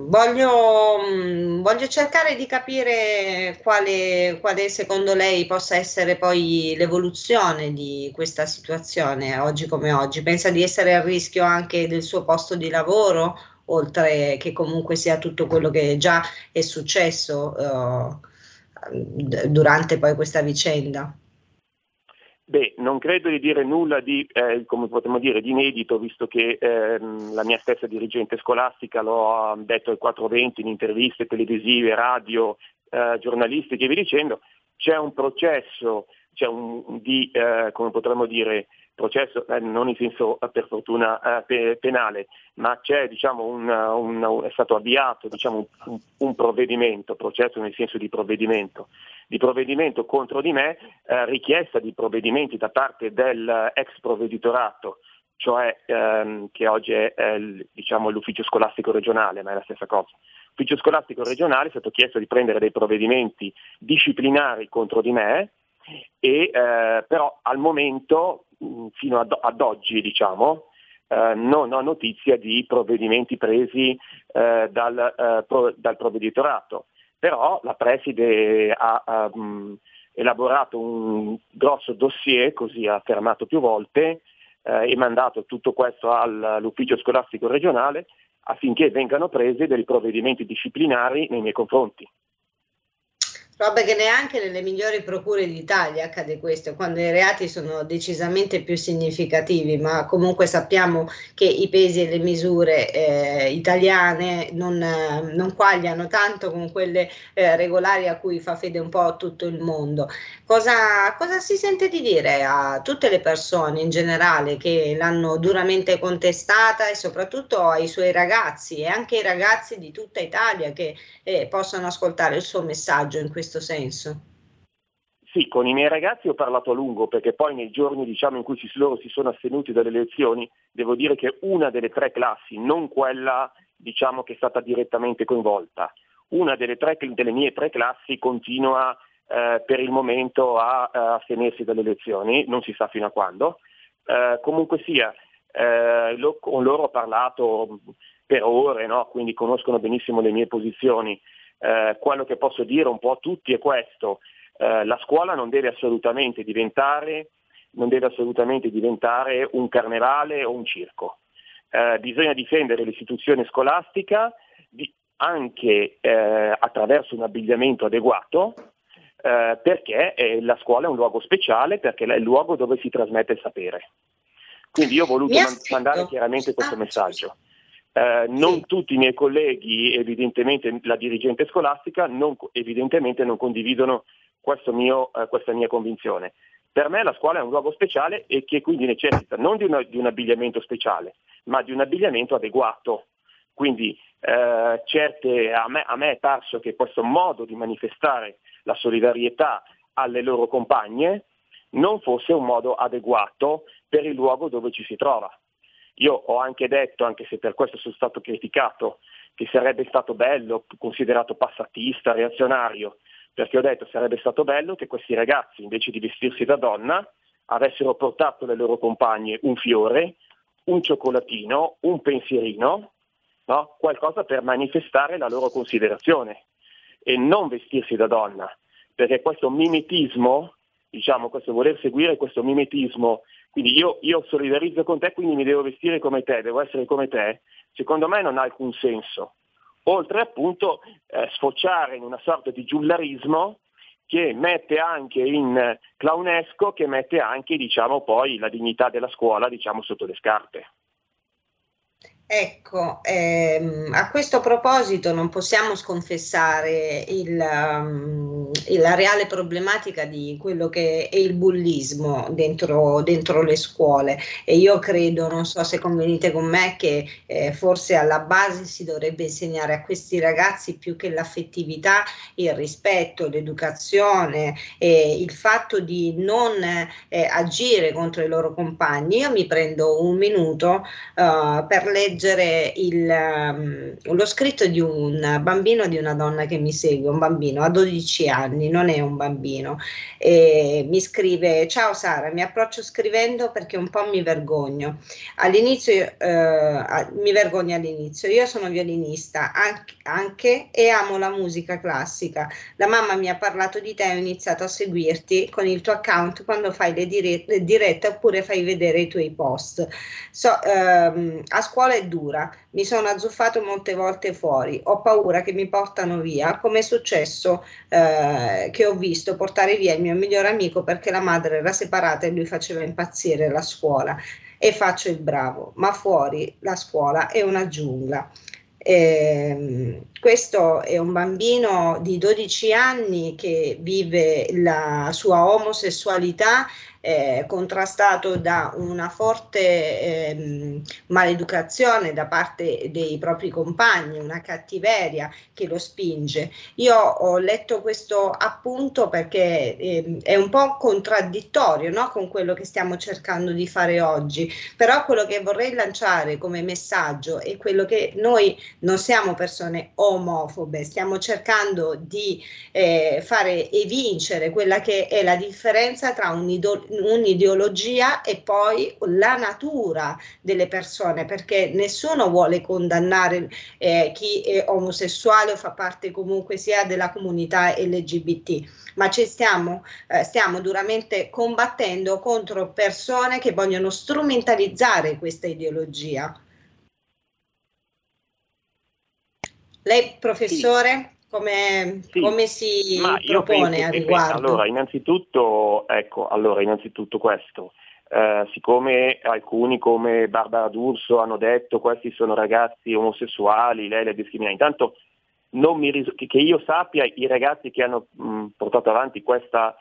Voglio cercare di capire quale secondo lei possa essere poi l'evoluzione di questa situazione oggi come oggi. Pensa di essere a rischio anche del suo posto di lavoro, oltre che comunque sia tutto quello che già è successo durante poi questa vicenda? Beh, non credo di dire nulla di, come potremmo dire, di inedito, visto che la mia stessa dirigente scolastica lo ha detto al 420 in interviste televisive, radio, giornalistiche e via dicendo. C'è un processo, non in senso per fortuna penale, ma c'è, diciamo, è stato avviato, diciamo, un provvedimento, processo nel senso di provvedimento contro di me, richiesta di provvedimenti da parte dell'ex provveditorato, cioè che oggi è diciamo l'ufficio scolastico regionale, ma è la stessa cosa. L'ufficio scolastico regionale è stato chiesto di prendere dei provvedimenti disciplinari contro di me, e però al momento, fino ad oggi, diciamo, non ho notizia di provvedimenti presi dal provveditorato. Però la preside ha elaborato un grosso dossier, così ha affermato più volte, e mandato tutto questo all'ufficio scolastico regionale affinché vengano presi dei provvedimenti disciplinari nei miei confronti. Roba che neanche nelle migliori procure d'Italia accade questo, quando i reati sono decisamente più significativi, ma comunque sappiamo che i pesi e le misure italiane non quagliano tanto con quelle regolari a cui fa fede un po' tutto il mondo. Cosa si sente di dire a tutte le persone in generale che l'hanno duramente contestata, e soprattutto ai suoi ragazzi e anche ai ragazzi di tutta Italia che possono ascoltare il suo messaggio in questo senso? Sì, con i miei ragazzi ho parlato a lungo, perché poi nei giorni, diciamo, in cui loro si sono astenuti dalle lezioni, devo dire che una delle tre classi, non quella, diciamo, che è stata direttamente coinvolta, una delle mie tre classi continua per il momento a astenersi dalle lezioni, non si sa fino a quando. Comunque sia, con loro ho parlato per ore, no? Quindi conoscono benissimo le mie posizioni. Quello che posso dire un po' a tutti è questo: la scuola non deve assolutamente diventare un carnevale o un circo. Bisogna difendere l'istituzione scolastica anche attraverso un abbigliamento adeguato, perché la scuola è un luogo speciale, perché è il luogo dove si trasmette il sapere. Quindi io ho voluto mandare chiaramente questo messaggio. Non tutti i miei colleghi, evidentemente la dirigente scolastica, non condividono questa mia convinzione. Per me la scuola è un luogo speciale e che quindi necessita non di un abbigliamento speciale, ma di un abbigliamento adeguato. Quindi a me è parso che questo modo di manifestare la solidarietà alle loro compagne non fosse un modo adeguato per il luogo dove ci si trova. Io ho anche detto, anche se per questo sono stato criticato, che sarebbe stato bello, considerato passatista, reazionario, perché ho detto sarebbe stato bello che questi ragazzi, invece di vestirsi da donna, avessero portato alle loro compagne un fiore, un cioccolatino, un pensierino, no? Qualcosa per manifestare la loro considerazione e non vestirsi da donna, perché questo mimetismo, diciamo, questo voler seguire questo mimetismo, quindi io solidarizzo con te, quindi mi devo vestire come te, devo essere come te, secondo me non ha alcun senso. Oltre appunto sfociare in una sorta di giullarismo che mette anche in clownesco, che mette anche, diciamo, poi la dignità della scuola, diciamo, sotto le scarpe. Ecco, a questo proposito non possiamo sconfessare la reale problematica di quello che è il bullismo dentro le scuole, e io credo, non so se convenite con me, che forse alla base si dovrebbe insegnare a questi ragazzi più che l'affettività, il rispetto, l'educazione e il fatto di non agire contro i loro compagni. Io mi prendo un minuto per leggere lo scritto di un bambino, di una donna che mi segue, un bambino a 12 anni, non è un bambino, e mi scrive: ciao Sara, mi approccio scrivendo perché un po' mi vergogno. All'inizio io sono violinista anche e amo la musica classica. La mamma mi ha parlato di te, ho iniziato a seguirti con il tuo account quando fai le dirette oppure fai vedere i tuoi post. A scuola è dura, mi sono azzuffato molte volte fuori, ho paura che mi portano via, come è successo che ho visto portare via il mio migliore amico perché la madre era separata e lui faceva impazzire la scuola, e faccio il bravo, ma fuori la scuola è una giungla. Questo è un bambino di 12 anni che vive la sua omosessualità contrastato da una forte maleducazione da parte dei propri compagni, una cattiveria che lo spinge. Io ho letto questo appunto perché è un po' contraddittorio, no? Con quello che stiamo cercando di fare oggi, però quello che vorrei lanciare come messaggio è quello che noi non siamo persone omofobe, stiamo cercando di fare evincere quella che è la differenza tra un'ideologia e poi la natura delle persone, perché nessuno vuole condannare chi è omosessuale o fa parte comunque sia della comunità LGBT, ma stiamo duramente combattendo contro persone che vogliono strumentalizzare questa ideologia. Lei, professore? Sì. Come si propone a riguardo? Allora, innanzitutto questo, siccome alcuni come Barbara D'Urso hanno detto questi sono ragazzi omosessuali, lei li ha discriminati, intanto che io sappia i ragazzi che hanno portato avanti questo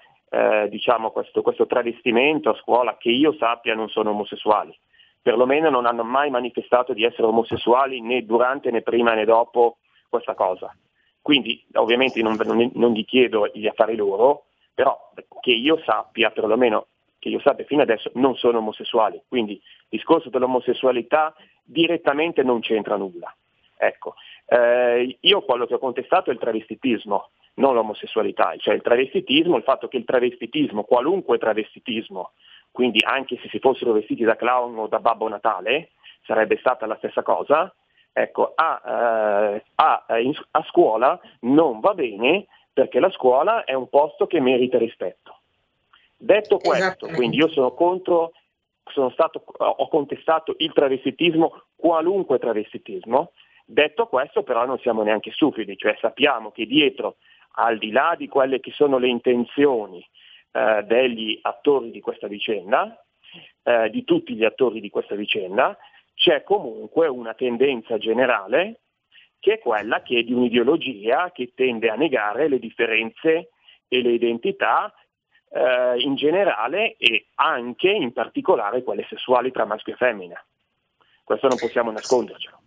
travestimento a scuola, che io sappia, non sono omosessuali, perlomeno non hanno mai manifestato di essere omosessuali né durante né prima né dopo questa cosa. Quindi ovviamente non gli chiedo gli affari loro, però che io sappia fino adesso non sono omosessuali, quindi il discorso dell'omosessualità direttamente non c'entra nulla. Ecco, io quello che ho contestato è il travestitismo, non l'omosessualità, cioè il travestitismo, il fatto che il travestitismo, qualunque travestitismo, quindi anche se si fossero vestiti da clown o da Babbo Natale, sarebbe stata la stessa cosa, Ecco, a scuola non va bene, perché la scuola è un posto che merita rispetto. Detto questo, quindi io sono contro, ho contestato il travestitismo, qualunque travestitismo. Detto questo, però, non siamo neanche stupidi, cioè sappiamo che dietro, al di là di quelle che sono le intenzioni degli attori di questa vicenda, di tutti gli attori di questa vicenda, c'è comunque una tendenza generale che è quella che è di un'ideologia che tende a negare le differenze e le identità in generale, e anche in particolare quelle sessuali tra maschio e femmina. Questo non possiamo nascondercelo.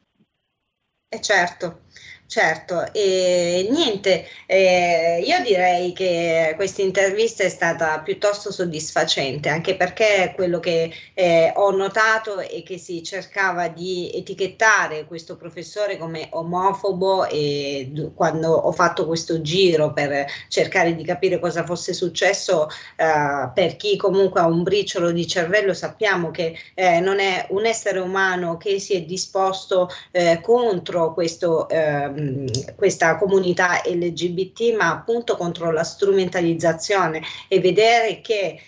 Certo, e niente, io direi che questa intervista è stata piuttosto soddisfacente, anche perché quello che ho notato è che si cercava di etichettare questo professore come omofobo, e quando ho fatto questo giro per cercare di capire cosa fosse successo, per chi comunque ha un briciolo di cervello sappiamo che non è un essere umano che si è disposto contro questa comunità LGBT, ma appunto contro la strumentalizzazione, e vedere che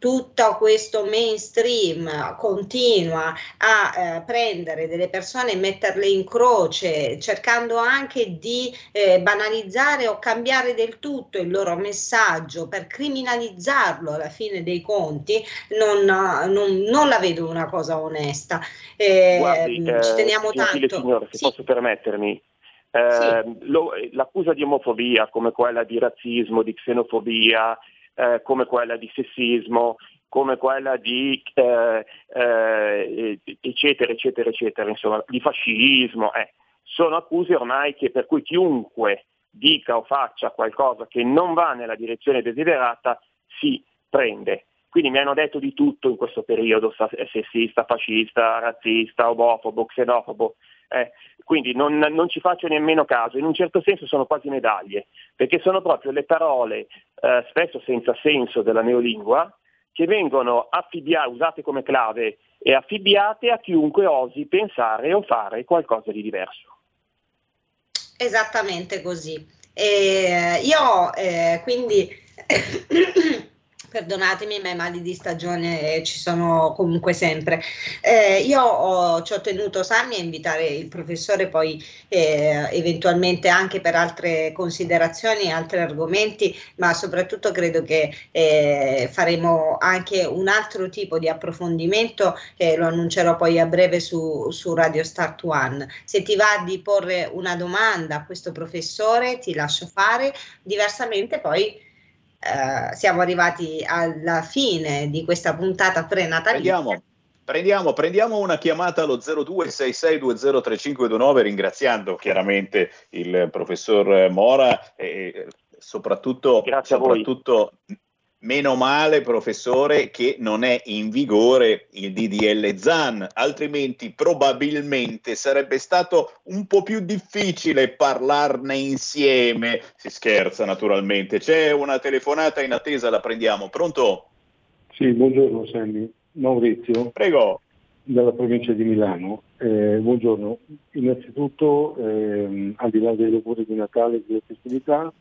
tutto questo mainstream continua a prendere delle persone e metterle in croce, cercando anche di banalizzare o cambiare del tutto il loro messaggio per criminalizzarlo alla fine dei conti, non la vedo una cosa onesta. Guardi, ci teniamo tanto. Signore, se posso permettermi, sì. L'accusa di omofobia, come quella di razzismo, di xenofobia, come quella di sessismo, come quella di eccetera, insomma, di fascismo, sono accuse ormai che, per cui chiunque dica o faccia qualcosa che non va nella direzione desiderata si prende. Quindi mi hanno detto di tutto in questo periodo: sessista, fascista, razzista, omofobo, xenofobo. Quindi non ci faccio nemmeno caso, in un certo senso sono quasi medaglie, perché sono proprio le parole spesso senza senso della neolingua che vengono usate come clave e affibbiate a chiunque osi pensare o fare qualcosa di diverso. Esattamente così. Io quindi perdonatemi, ma i mali di stagione ci sono comunque sempre. Ci ho tenuto, Sammy, a invitare il professore poi eventualmente anche per altre considerazioni e altri argomenti, ma soprattutto credo che faremo anche un altro tipo di approfondimento, lo annuncerò poi a breve su Radio Start One. Se ti va di porre una domanda a questo professore, ti lascio fare, diversamente poi siamo arrivati alla fine di questa puntata prenatalizia. Prendiamo una chiamata allo 0266203529, ringraziando chiaramente il professor Mora e soprattutto, grazie a voi. Soprattutto meno male, professore, che non è in vigore il DDL Zan, altrimenti probabilmente sarebbe stato un po' più difficile parlarne insieme. Si scherza, naturalmente. C'è una telefonata in attesa, la prendiamo. Pronto? Sì, buongiorno Sammy. Maurizio. Prego. Dalla provincia di Milano. Buongiorno. Innanzitutto, al di là dei lavori di Natale e delle festività,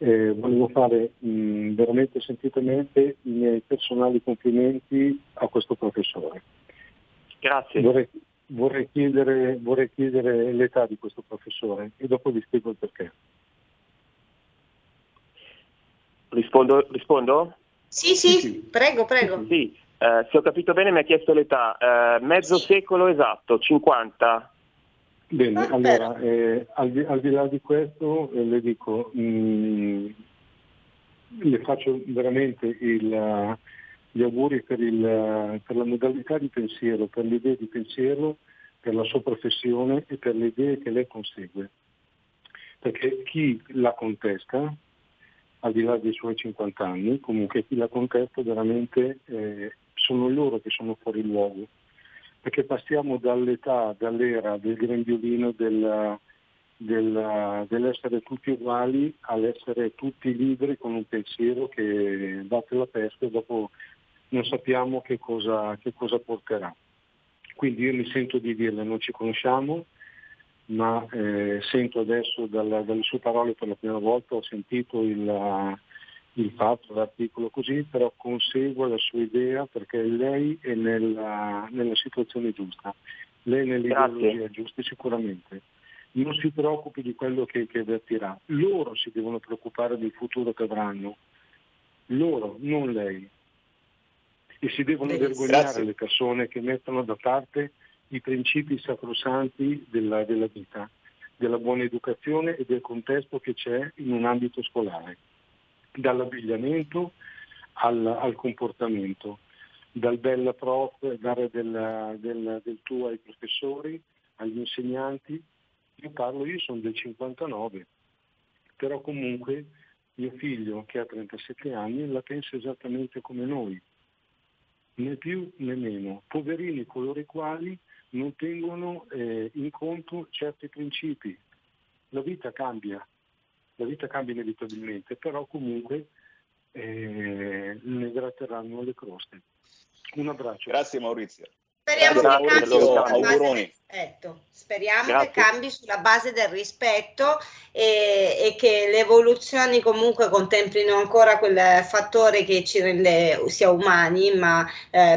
volevo fare veramente sentitamente i miei personali complimenti a questo professore. Grazie. Vorrei chiedere l'età di questo professore e dopo vi spiego il perché. Rispondo? Sì. Prego. Sì. Se ho capito bene mi ha chiesto l'età, mezzo secolo esatto, 50. Bene, allora, al di là di questo, le dico, le faccio veramente gli auguri per la modalità di pensiero, per le idee di pensiero, per la sua professione e per le idee che lei consegue. Perché chi la contesta, al di là dei suoi 50 anni, comunque chi la contesta veramente sono loro che sono fuori luogo. Perché passiamo dall'età, dall'era del grandiolino, dell'essere tutti uguali all'essere tutti liberi con un pensiero che batte la testa e dopo non sappiamo che cosa porterà. Quindi io mi sento di dirle, non ci conosciamo, ma sento adesso dalle sue parole per la prima volta, ho sentito il fatto, l'articolo così, però conseguo la sua idea perché lei è nella situazione giusta, lei è nell'ideologia giusta sicuramente. Non si preoccupi di quello che avvertirà, loro si devono preoccupare del futuro che avranno, loro, non lei. E si devono vergognare le persone che mettono da parte i principi sacrosanti della vita, della buona educazione e del contesto che c'è in un ambito scolare, dall'abbigliamento al comportamento, dal bella prof, dare del tuo ai professori, agli insegnanti. Io sono del 59, però comunque mio figlio che ha 37 anni la pensa esattamente come noi, né più né meno, poverini coloro i quali non tengono in conto certi principi. La vita cambia inevitabilmente, però comunque ne gratteranno le croste. Un abbraccio. Grazie Maurizio. Speriamo che cambi sulla base del rispetto e che le evoluzioni comunque contemplino ancora quel fattore che ci rende sia umani ma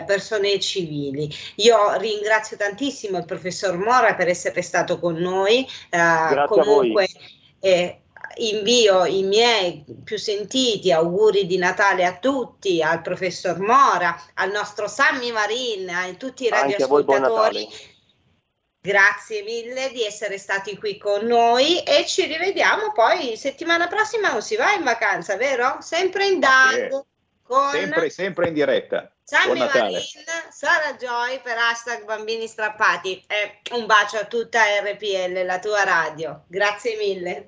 persone civili. Io ringrazio tantissimo il professor Mora per essere stato con noi. Comunque, a voi. Invio i miei più sentiti auguri di Natale a tutti, al professor Mora, al nostro Sammy Varin, a tutti i radioascoltatori. Grazie mille di essere stati qui con noi e ci rivediamo poi settimana prossima. Non si va in vacanza, vero? Sempre in DAB, sempre in diretta. Sammy Varin, Sara Joy per hashtag Bambini Strappati. Un bacio a tutta RPL, la tua radio. Grazie mille.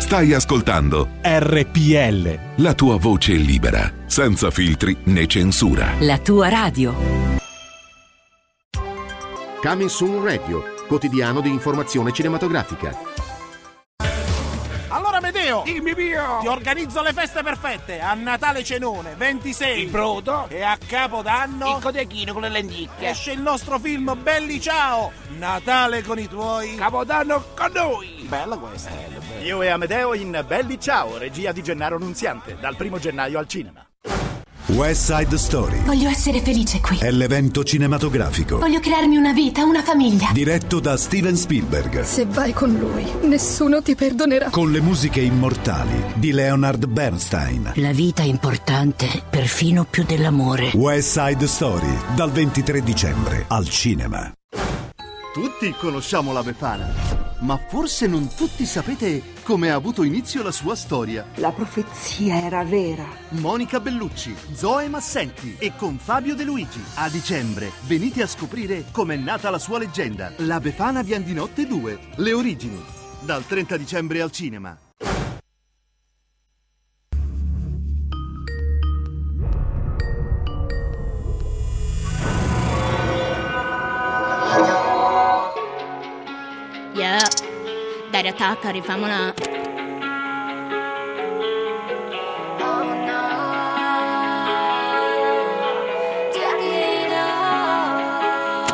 Stai ascoltando RPL, la tua voce libera, senza filtri né censura. La tua radio. Coming Soon Radio, quotidiano di informazione cinematografica. Allora Medeo, dimmi mio, ti organizzo le feste perfette. A Natale cenone, 26 il brodo e a Capodanno il codechino con le lenticchie. Esce il nostro film Belli Ciao, Natale con i tuoi, Capodanno con noi. Bella questa. Io e Amedeo in Belli Ciao, regia di Gennaro Nunziante, dal 1° gennaio al cinema. West Side Story. Voglio essere felice qui. È l'evento cinematografico. Voglio crearmi una vita, una famiglia. Diretto da Steven Spielberg. Se vai con lui, nessuno ti perdonerà. Con le musiche immortali di Leonard Bernstein. La vita è importante, perfino più dell'amore. West Side Story, dal 23 dicembre al cinema. Tutti conosciamo la Befana, ma forse non tutti sapete come ha avuto inizio la sua storia. La profezia era vera. Monica Bellucci, Zoe Massenti e con Fabio De Luigi. A dicembre venite a scoprire com'è nata la sua leggenda. La Befana di Andinotte 2, le origini, dal 30 dicembre al cinema. Dai, attacca, rifamola. Oh no, Jakidò.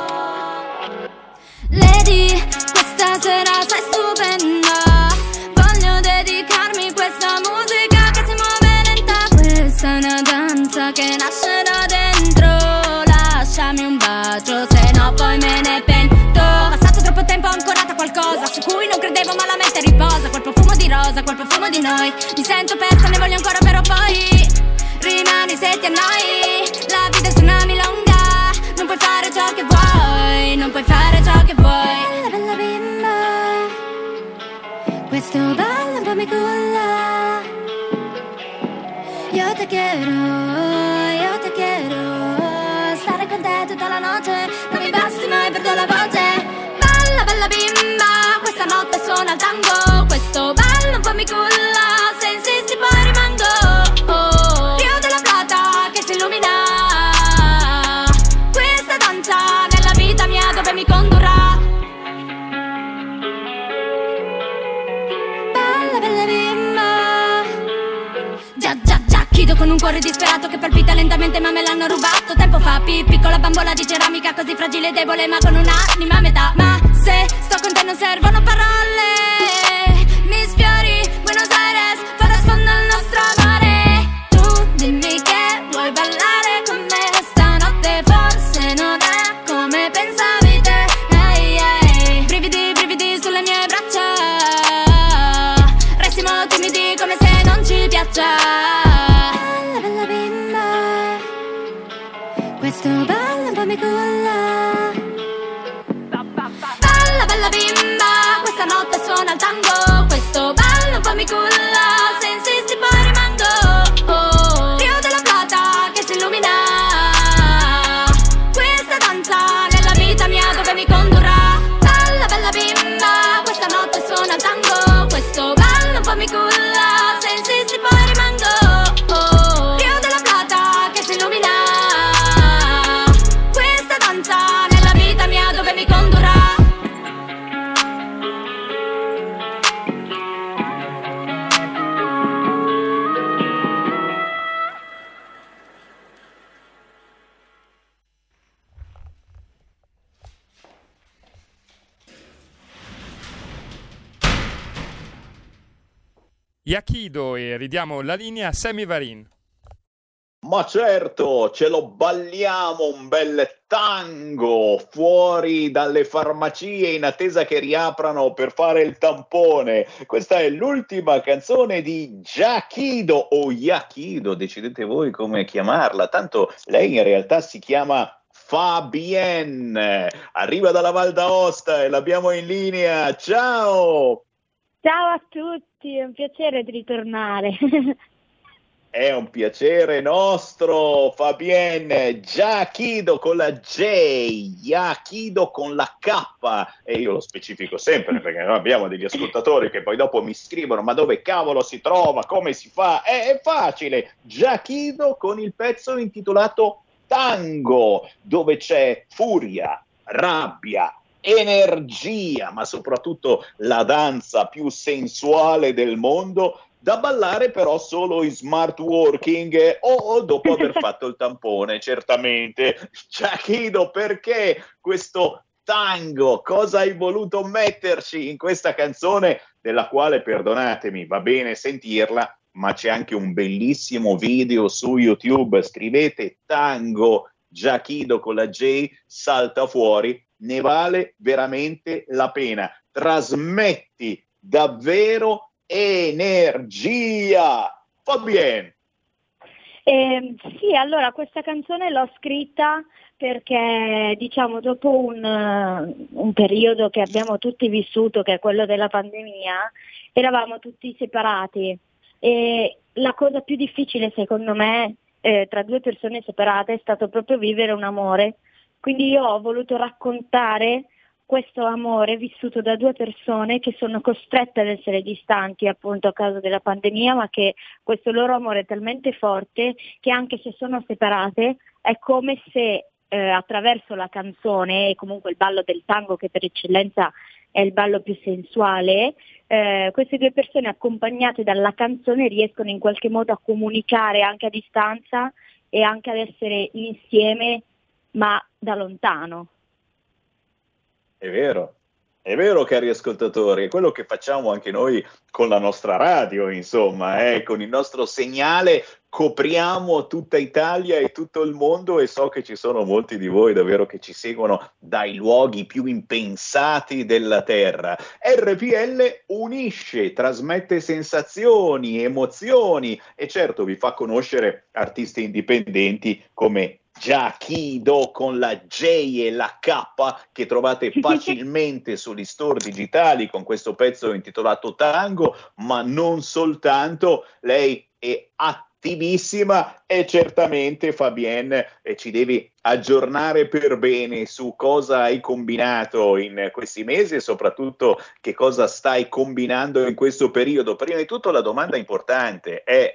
Lady, questa sera sei stupenda. Voglio dedicarmi questa musica che si muove lenta. Questa è una danza che nasce da dentro. Lasciami un bacio, se no poi me ne pento. Ho passato troppo tempo ancorata a qualcosa su cui non credevo, ma la mente riposa. Quel profumo di rosa, quel profumo di noi. Mi sento persa, ne voglio ancora, però poi rimani se ti annoi. La vita è tsunami longa, non puoi fare ciò che vuoi, non puoi fare ciò che vuoi. Bella, bella bimba, questo ballo un po' mi culla. Io ti chiedo, stare con te tutta la notte. Non mi basti mai, perdo la voce. Bella, bella bimba, questa notte suona il tango, questo con un cuore disperato che palpita lentamente, ma me l'hanno rubato tempo fa. Piccola bambola di ceramica, così fragile e debole, ma con un'anima a metà. Ma se sto con te non servono parole, mi sfiori, Buenos Aires, farò sfondo al nostro amore. Tu dimmi che vuoi ballare con me stanotte, forse non è come pensavi te. Hey, hey. Brividi, brividi sulle mie braccia, restimo timidi come se non ci piaccia. Questo ballo un po' mi culla. Balla bella bimba, questa notte suona il tango. Questo ballo un po' mi culla, se insisti poi rimango. Oh, Rio della Plata che si illumina, questa danza nella vita mia dove mi condurrà. Balla bella bimba, questa notte suona il tango. Questo ballo un po' mi culla, se insisti poi rimango. Oh, Rio della Plata che si illumina, Jakidò, e ridiamo la linea a Sammy Varin. Ma certo, ce lo balliamo un bel tango fuori dalle farmacie in attesa che riaprano per fare il tampone. Questa è l'ultima canzone di Jakidò o Jakidò, decidete voi come chiamarla, tanto lei in realtà si chiama Fabienne. Arriva dalla Val d'Aosta e l'abbiamo in linea. Ciao! Ciao a tutti, è un piacere di ritornare. È un piacere nostro, Fabienne. Jakidò con la J, Jakidò con la K, e io lo specifico sempre perché noi abbiamo degli ascoltatori che poi dopo mi scrivono: ma dove cavolo si trova, come si fa? È facile, Jakidò con il pezzo intitolato Tango, dove c'è furia, rabbia, energia, ma soprattutto la danza più sensuale del mondo, da ballare però solo in smart working o dopo aver fatto il tampone, certamente. Jakidò, perché questo tango? Cosa hai voluto metterci in questa canzone, della quale, perdonatemi, va bene sentirla, ma c'è anche un bellissimo video su YouTube? Scrivete tango Jakidò con la J, salta fuori, ne vale veramente la pena. Trasmetti davvero energia. Va bene. Sì, allora questa canzone l'ho scritta perché, diciamo, dopo un periodo che abbiamo tutti vissuto, che è quello della pandemia, eravamo tutti separati e la cosa più difficile secondo me tra due persone separate è stato proprio vivere un amore. Quindi io ho voluto raccontare questo amore vissuto da due persone che sono costrette ad essere distanti appunto a causa della pandemia, ma che questo loro amore è talmente forte che anche se sono separate è come se attraverso la canzone e comunque il ballo del tango, che per eccellenza è il ballo più sensuale, queste due persone accompagnate dalla canzone riescono in qualche modo a comunicare anche a distanza e anche ad essere insieme, ma da lontano. È vero cari ascoltatori, è quello che facciamo anche noi con la nostra radio, insomma, con il nostro segnale copriamo tutta Italia e tutto il mondo, e so che ci sono molti di voi davvero che ci seguono dai luoghi più impensati della terra. RPL unisce, trasmette sensazioni, emozioni e certo vi fa conoscere artisti indipendenti come Jakidò con la J e la K, che trovate facilmente sugli store digitali con questo pezzo intitolato Tango, ma non soltanto. Lei è attivissima e certamente, Fabienne, ci devi aggiornare per bene su cosa hai combinato in questi mesi e soprattutto che cosa stai combinando in questo periodo. Prima di tutto la domanda importante è,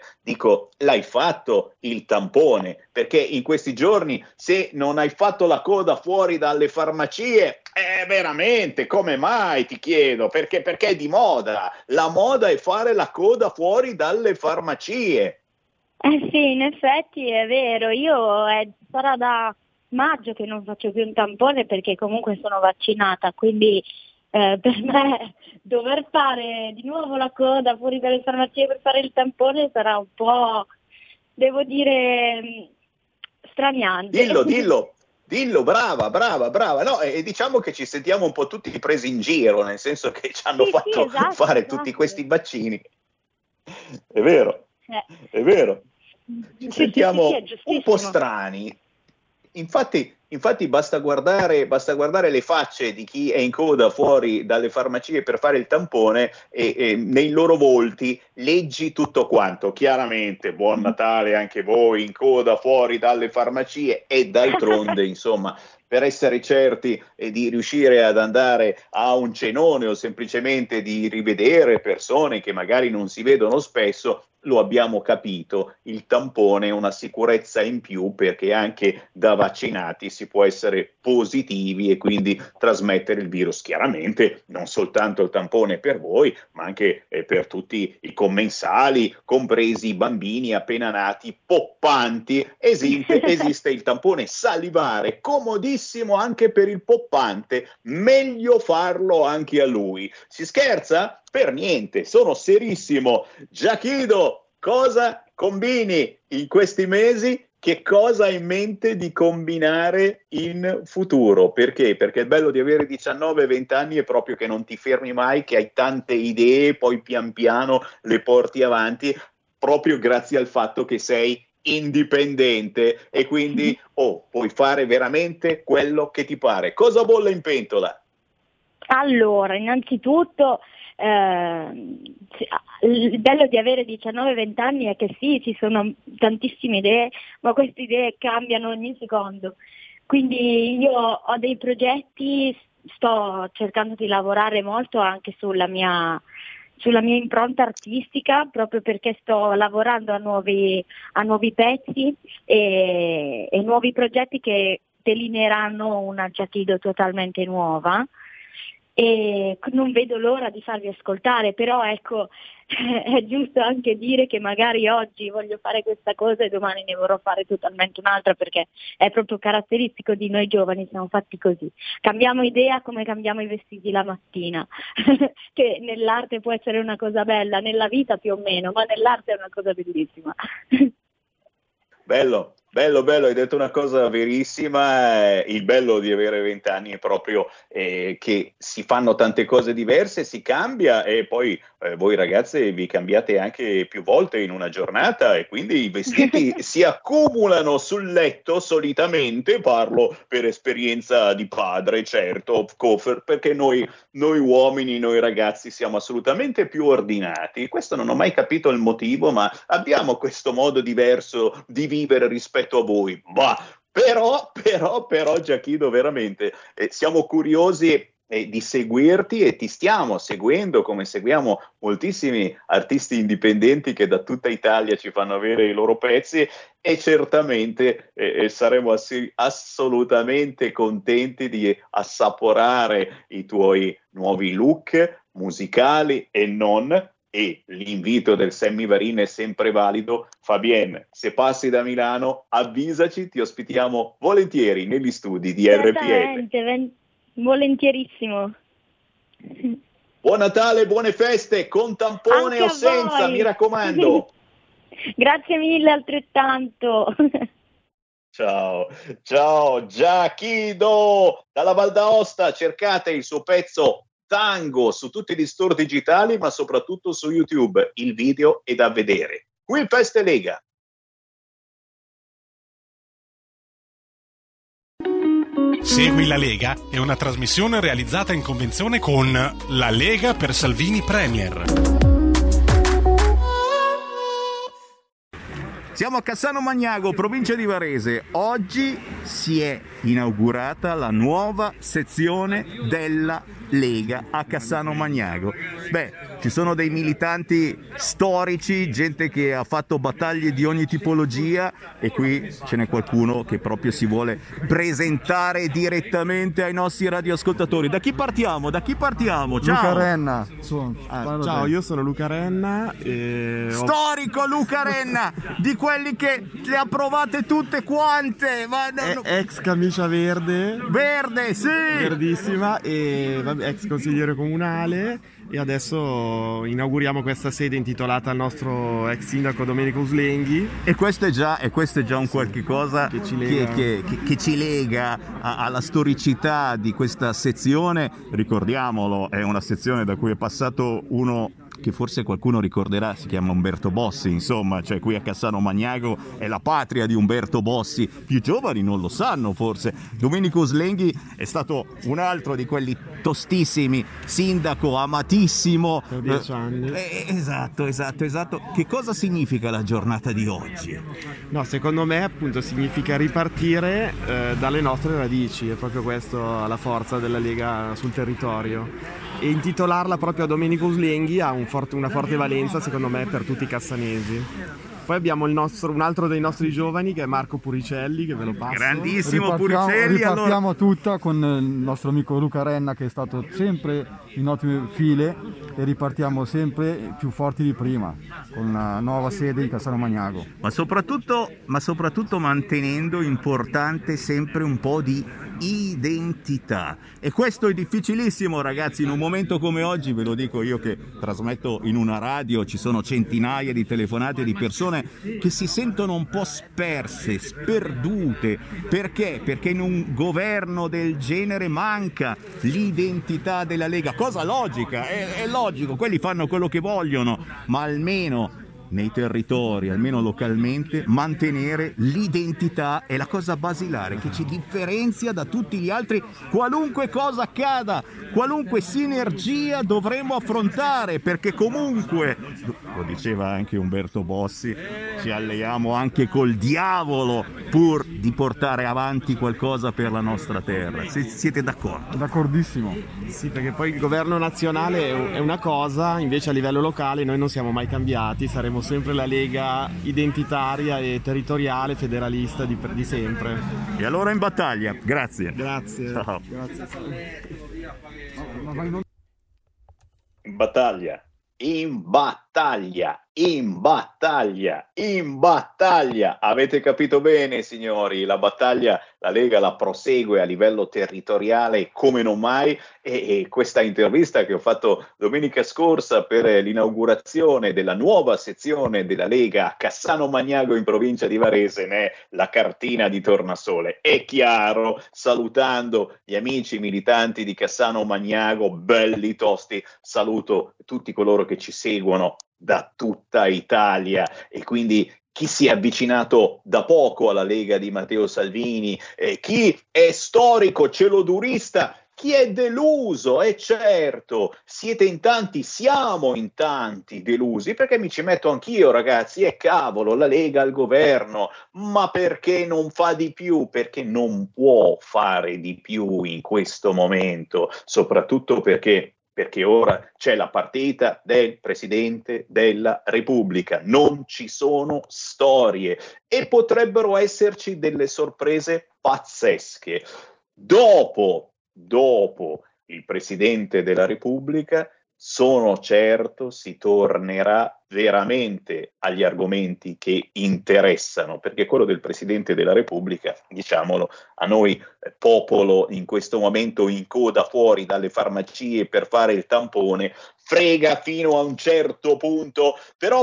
l'hai fatto il tampone? Perché in questi giorni, se non hai fatto la coda fuori dalle farmacie, veramente, come mai, ti chiedo, perché è di moda, la moda è fare la coda fuori dalle farmacie. Sì, in effetti è vero, io sarà da maggio che non faccio più un tampone perché comunque sono vaccinata, quindi per me dover fare di nuovo la coda fuori dalle farmacie per fare il tampone sarà un po', devo dire, straniante. Dillo, brava. No, e diciamo che ci sentiamo un po' tutti presi in giro, nel senso che ci hanno fatto esatto. Tutti questi vaccini. È vero, è vero. Ci sentiamo un po' strani. Infatti basta guardare le facce di chi è in coda fuori dalle farmacie per fare il tampone e nei loro volti leggi tutto quanto. Chiaramente, buon Natale anche voi in coda fuori dalle farmacie e d'altronde, insomma, per essere certi di riuscire ad andare a un cenone o semplicemente di rivedere persone che magari non si vedono spesso, lo abbiamo capito, il tampone è una sicurezza in più perché anche da vaccinati si può essere positivi e quindi trasmettere il virus. Chiaramente non soltanto il tampone per voi, ma anche per tutti i commensali, compresi i bambini appena nati, poppanti. Esiste il tampone salivare, comodissimo anche per il poppante, meglio farlo anche a lui. Si scherza? Per niente, sono serissimo. Jakidò, cosa combini in questi mesi? Che cosa hai in mente di combinare in futuro? Perché? Perché il bello di avere 19-20 anni è proprio che non ti fermi mai, che hai tante idee, poi pian piano le porti avanti, proprio grazie al fatto che sei indipendente e quindi puoi fare veramente quello che ti pare. Cosa bolle in pentola? Allora, innanzitutto... il bello di avere 19-20 anni è che sì, ci sono tantissime idee, ma queste idee cambiano ogni secondo, quindi io ho dei progetti, sto cercando di lavorare molto anche sulla mia impronta artistica, proprio perché sto lavorando a nuovi pezzi e nuovi progetti che delineeranno una Jakidò totalmente nuova. E non vedo l'ora di farvi ascoltare, però ecco, è giusto anche dire che magari oggi voglio fare questa cosa e domani ne vorrò fare totalmente un'altra, perché è proprio caratteristico di noi giovani, siamo fatti così, cambiamo idea come cambiamo i vestiti la mattina che nell'arte può essere una cosa bella, nella vita più o meno, ma nell'arte è una cosa bellissima. Bello, hai detto una cosa verissima. Il bello di avere 20 anni è proprio che si fanno tante cose diverse, si cambia e poi voi ragazze vi cambiate anche più volte in una giornata e quindi i vestiti si accumulano sul letto solitamente, parlo per esperienza di padre, certo, perché noi uomini, noi ragazzi siamo assolutamente più ordinati. Questo non ho mai capito il motivo, ma abbiamo questo modo diverso di vivere rispetto a voi, ma però Jakidò, veramente siamo curiosi di seguirti e ti stiamo seguendo come seguiamo moltissimi artisti indipendenti che da tutta Italia ci fanno avere i loro pezzi e certamente saremo assolutamente contenti di assaporare i tuoi nuovi look musicali e non. E l'invito del Sammy Varin è sempre valido. Fabien, se passi da Milano avvisaci, ti ospitiamo volentieri negli studi di RPL. Volentierissimo. Buon Natale, buone feste, con tampone anche o senza, voi. Mi raccomando. Grazie mille altrettanto. Ciao Jakidò dalla Val d'Aosta, cercate il suo pezzo Tango su tutti gli store digitali, ma soprattutto su YouTube. Il video è da vedere. Qui Feste Lega. Segui la Lega è una trasmissione realizzata in convenzione con la Lega per Salvini Premier. Siamo a Cassano Magnago, provincia di Varese. Oggi si è inaugurata la nuova sezione della Lega a Cassano Magnago. Beh, ci sono dei militanti storici, gente che ha fatto battaglie di ogni tipologia, e qui ce n'è qualcuno che proprio si vuole presentare direttamente ai nostri radioascoltatori. Da chi partiamo? Ciao. Luca Renna. Ciao, io sono Luca Renna. Storico Luca Renna, di quelli che le ha provate tutte quante. Ma no. Ex camicia verde. Verde, sì. Verdissima. E vabbè, ex consigliere comunale, e adesso inauguriamo questa sede intitolata al nostro ex sindaco Domenico Uslenghi. E questo è già, un qualche cosa che ci lega alla storicità di questa sezione. Ricordiamolo, è una sezione da cui è passato uno che forse qualcuno ricorderà, si chiama Umberto Bossi, insomma, cioè qui a Cassano Magnago è la patria di Umberto Bossi. Più giovani non lo sanno forse. Domenico Uslenghi è stato un altro di quelli tostissimi, sindaco amatissimo. Per 10 anni. Esatto. Che cosa significa la giornata di oggi? No, secondo me appunto significa ripartire dalle nostre radici, è proprio questo la forza della Lega sul territorio. E intitolarla proprio a Domenico Uslenghi ha una forte valenza, secondo me, per tutti i cassanesi. Poi abbiamo un altro dei nostri giovani che è Marco Puricelli, che ve lo passo. Grandissimo Puricelli. Ripartiamo allora tutta con il nostro amico Luca Renna, che è stato sempre in ottime file, e ripartiamo sempre più forti di prima con una nuova sede di Cassano Magnago, ma soprattutto mantenendo importante sempre un po' di identità, e questo è difficilissimo, ragazzi, in un momento come oggi. Ve lo dico io che trasmetto in una radio, ci sono centinaia di telefonate di persone che si sentono un po' sperse, sperdute. Perché? Perché in un governo del genere manca l'identità della Lega. Cosa logica, è logico, quelli fanno quello che vogliono, ma almeno nei territori, almeno localmente, mantenere l'identità è la cosa basilare che ci differenzia da tutti gli altri. Qualunque cosa accada, qualunque sinergia dovremo affrontare, perché comunque, lo diceva anche Umberto Bossi, ci alleiamo anche col diavolo pur di portare avanti qualcosa per la nostra terra. Siete d'accordo? D'accordissimo. Sì, perché poi il governo nazionale è una cosa, invece a livello locale noi non siamo mai cambiati, saremo sempre la Lega identitaria e territoriale federalista di sempre. E allora in battaglia, grazie. Ciao. Grazie. In battaglia. Avete capito bene, signori, la battaglia la Lega la prosegue a livello territoriale come non mai, e questa intervista che ho fatto domenica scorsa per l'inaugurazione della nuova sezione della Lega a Cassano Magnago in provincia di Varese ne è la cartina di tornasole. È chiaro, salutando gli amici militanti di Cassano Magnago, belli tosti, saluto tutti coloro che ci seguono da tutta Italia, e quindi chi si è avvicinato da poco alla Lega di Matteo Salvini, chi è storico celodurista, chi è deluso, è certo, siamo in tanti delusi, perché mi ci metto anch'io, ragazzi, e cavolo, la Lega al governo, ma perché non fa di più? Perché non può fare di più in questo momento, soprattutto perché ora c'è la partita del Presidente della Repubblica, non ci sono storie e potrebbero esserci delle sorprese pazzesche. Dopo il Presidente della Repubblica, sono certo si tornerà veramente agli argomenti che interessano, perché quello del Presidente della Repubblica, diciamolo, a noi popolo in questo momento in coda fuori dalle farmacie per fare il tampone, frega fino a un certo punto, però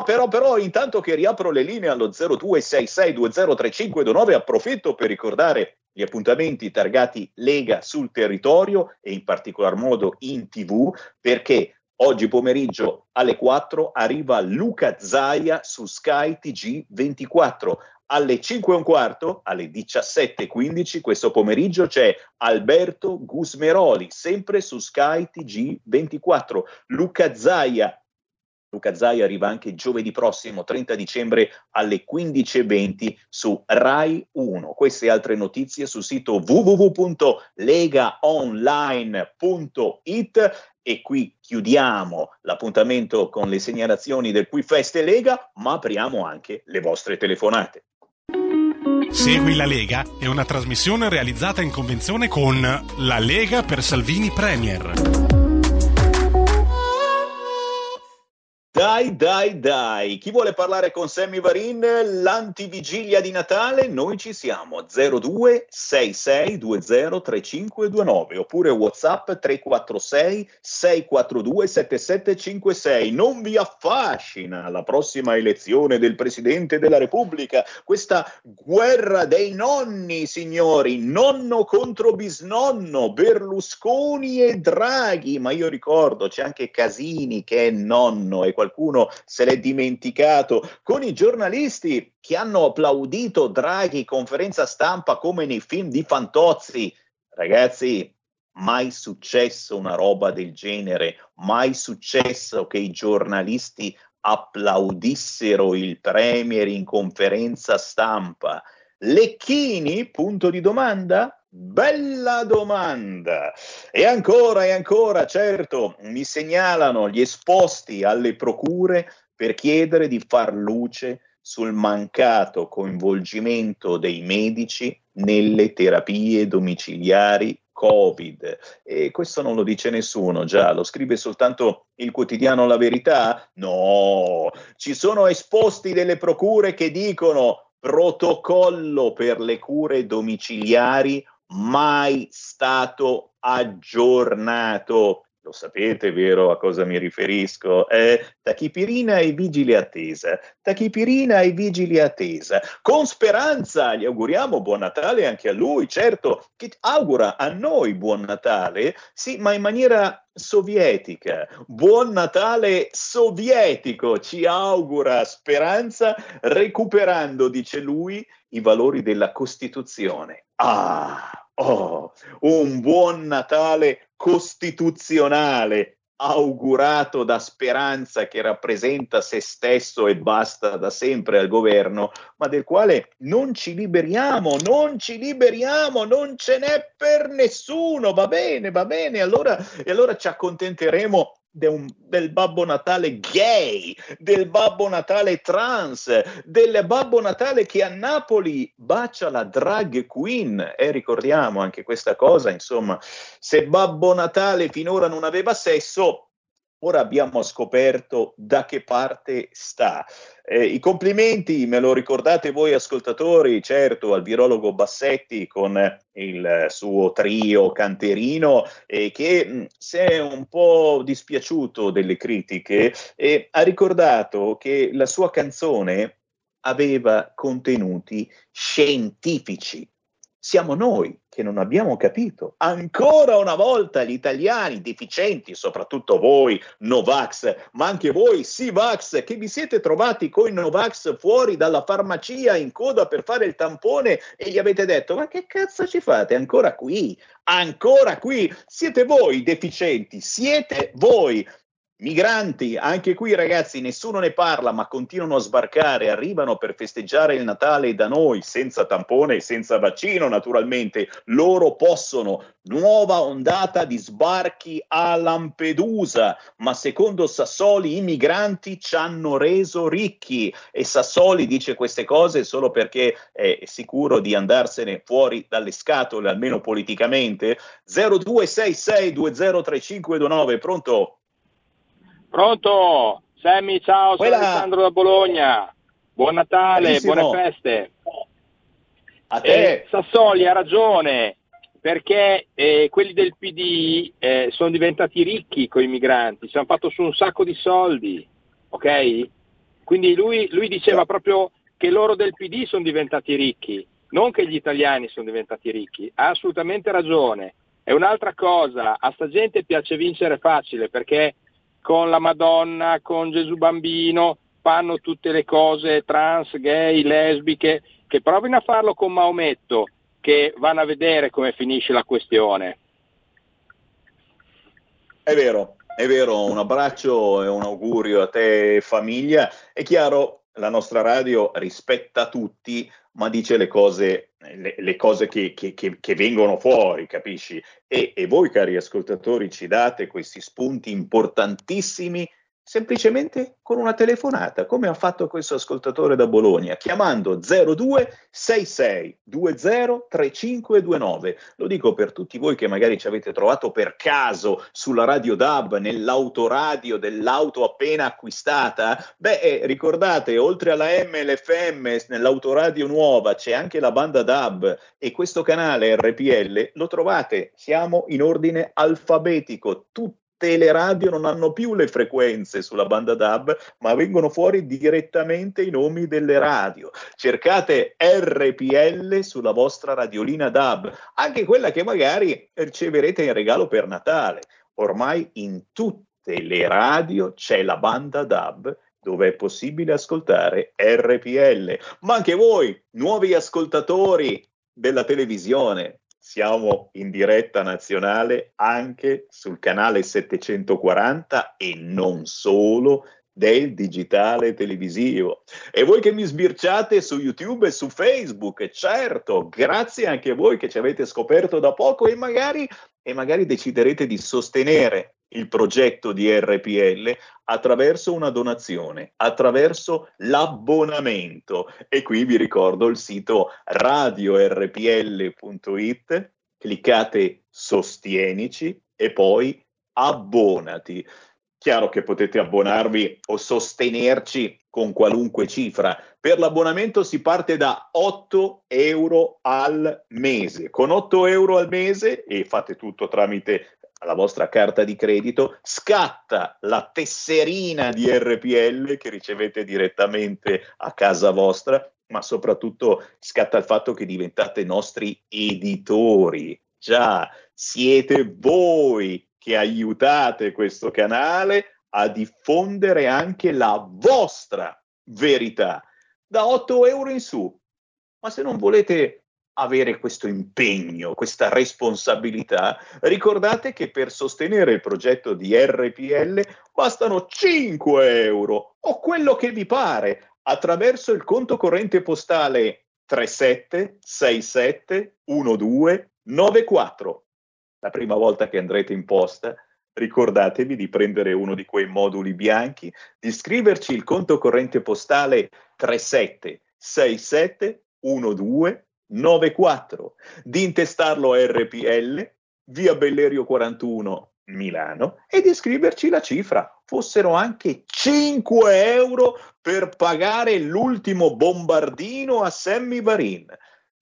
intanto che riapro le linee allo 0266203529 approfitto per ricordare gli appuntamenti targati Lega sul territorio e in particolar modo in TV, perché oggi pomeriggio alle 4 arriva Luca Zaia su Sky TG24. Alle 5:15, alle 17:15, questo pomeriggio c'è Alberto Gusmeroli, sempre su Sky TG24. Luca Zaia Luca Zai arriva anche giovedì prossimo, 30 dicembre alle 15:20 su Rai 1. Queste e altre notizie sul sito www.legaonline.it. E qui chiudiamo l'appuntamento con le segnalazioni del Qui Feste Lega, ma apriamo anche le vostre telefonate. Segui la Lega è una trasmissione realizzata in convenzione con la Lega per Salvini Premier. Dai, chi vuole parlare con Sammy Varin, l'antivigilia di Natale, noi ci siamo, 0266203529 oppure WhatsApp 346 642 7756. Non vi affascina la prossima elezione del Presidente della Repubblica, questa guerra dei nonni, signori, nonno contro bisnonno, Berlusconi e Draghi, ma io ricordo c'è anche Casini che è nonno e qualcuno se l'è dimenticato, con i giornalisti che hanno applaudito Draghi conferenza stampa come nei film di Fantozzi. Ragazzi, mai successo una roba del genere, mai successo che i giornalisti applaudissero il premier in conferenza stampa. Lecchini? Punto di domanda? Bella domanda. E ancora, certo, mi segnalano gli esposti alle procure per chiedere di far luce sul mancato coinvolgimento dei medici nelle terapie domiciliari Covid. E questo non lo dice nessuno, già, lo scrive soltanto il quotidiano La Verità? No, ci sono esposti delle procure che dicono protocollo per le cure domiciliari mai stato aggiornato. Lo sapete, vero, a cosa mi riferisco? Tachipirina e vigili attesa. Con Speranza gli auguriamo buon Natale anche a lui, certo, che augura a noi buon Natale, sì, ma in maniera sovietica. Buon Natale sovietico ci augura Speranza, recuperando, dice lui, i valori della Costituzione. Un buon Natale costituzionale augurato da Speranza, che rappresenta se stesso e basta da sempre al governo, ma del quale non ci liberiamo, non ce n'è per nessuno. Va bene, allora ci accontenteremo del Babbo Natale gay, del Babbo Natale trans, del Babbo Natale che a Napoli bacia la drag queen, e ricordiamo anche questa cosa, insomma, se Babbo Natale finora non aveva sesso, ora abbiamo scoperto da che parte sta. I complimenti, me lo ricordate voi ascoltatori, certo, al virologo Bassetti con il suo trio canterino, che si è un po' dispiaciuto delle critiche e ha ricordato che la sua canzone aveva contenuti scientifici. Siamo noi che non abbiamo capito. Ancora una volta gli italiani deficienti, soprattutto voi Novax, ma anche voi Sivax, che vi siete trovati coi Novax fuori dalla farmacia in coda per fare il tampone e gli avete detto: ma che cazzo ci fate ancora qui? Ancora qui? Siete voi deficienti, siete voi. Migranti, anche qui ragazzi nessuno ne parla, ma continuano a sbarcare, arrivano per festeggiare il Natale da noi, senza tampone e senza vaccino naturalmente, loro possono. Nuova ondata di sbarchi a Lampedusa, ma secondo Sassoli i migranti ci hanno reso ricchi, e Sassoli dice queste cose solo perché è sicuro di andarsene fuori dalle scatole, almeno politicamente. 0266203529, pronto? Pronto, Sammy, ciao, sono Alessandro da Bologna. Buon Natale, bellissimo. Buone feste. A te. Sassoli ha ragione, perché quelli del PD sono diventati ricchi con i migranti, ci hanno fatto su un sacco di soldi, ok? Quindi lui diceva proprio che loro del PD sono diventati ricchi, non che gli italiani sono diventati ricchi. Ha assolutamente ragione. È un'altra cosa, a sta gente piace vincere facile, perché con la Madonna, con Gesù Bambino, fanno tutte le cose trans, gay, lesbiche, che provino a farlo con Maometto, che vanno a vedere come finisce la questione. È vero, È vero, un abbraccio e un augurio a te e famiglia. È chiaro, la nostra radio rispetta tutti, ma dice le cose che vengono fuori, capisci? E voi, cari ascoltatori, ci date questi spunti importantissimi semplicemente con una telefonata, come ha fatto questo ascoltatore da Bologna, chiamando 0266 20 3529. Lo dico per tutti voi che magari ci avete trovato per caso sulla Radio DAB, nell'autoradio dell'auto appena acquistata. Beh, ricordate, oltre alla M e l'FM, nell'autoradio nuova c'è anche la banda DAB, e questo canale RPL lo trovate, siamo in ordine alfabetico, tutti. Le radio non hanno più le frequenze sulla banda DAB, ma vengono fuori direttamente i nomi delle radio. Cercate RPL sulla vostra radiolina DAB, anche quella che magari riceverete in regalo per Natale. Ormai in tutte le radio c'è la banda DAB, dove è possibile ascoltare RPL. Ma anche voi, nuovi ascoltatori della televisione, siamo in diretta nazionale anche sul canale 740 e non solo del digitale televisivo. E voi che mi sbirciate su YouTube e su Facebook, certo, grazie anche a voi che ci avete scoperto da poco e magari deciderete di sostenere il progetto di RPL attraverso una donazione, attraverso l'abbonamento. E qui vi ricordo il sito radiorpl.it, cliccate sostienici e poi abbonati. Chiaro che potete abbonarvi o sostenerci con qualunque cifra. Per l'abbonamento si parte da 8 euro al mese. Con 8 euro al mese, e fate tutto tramite alla vostra carta di credito, scatta la tesserina di RPL che ricevete direttamente a casa vostra, ma soprattutto scatta il fatto che diventate nostri editori. Già, siete voi che aiutate questo canale a diffondere anche la vostra verità, da 8 euro in su. Ma se non volete avere questo impegno, questa responsabilità, ricordate che per sostenere il progetto di RPL bastano 5 euro o quello che vi pare attraverso il conto corrente postale 37671294. La prima volta che andrete in posta, ricordatevi di prendere uno di quei moduli bianchi, di scriverci il conto corrente postale 37671294, di intestarlo a RPL, via Bellerio 41, Milano, e di scriverci la cifra, fossero anche 5 euro per pagare l'ultimo bombardino a Sammy Varin.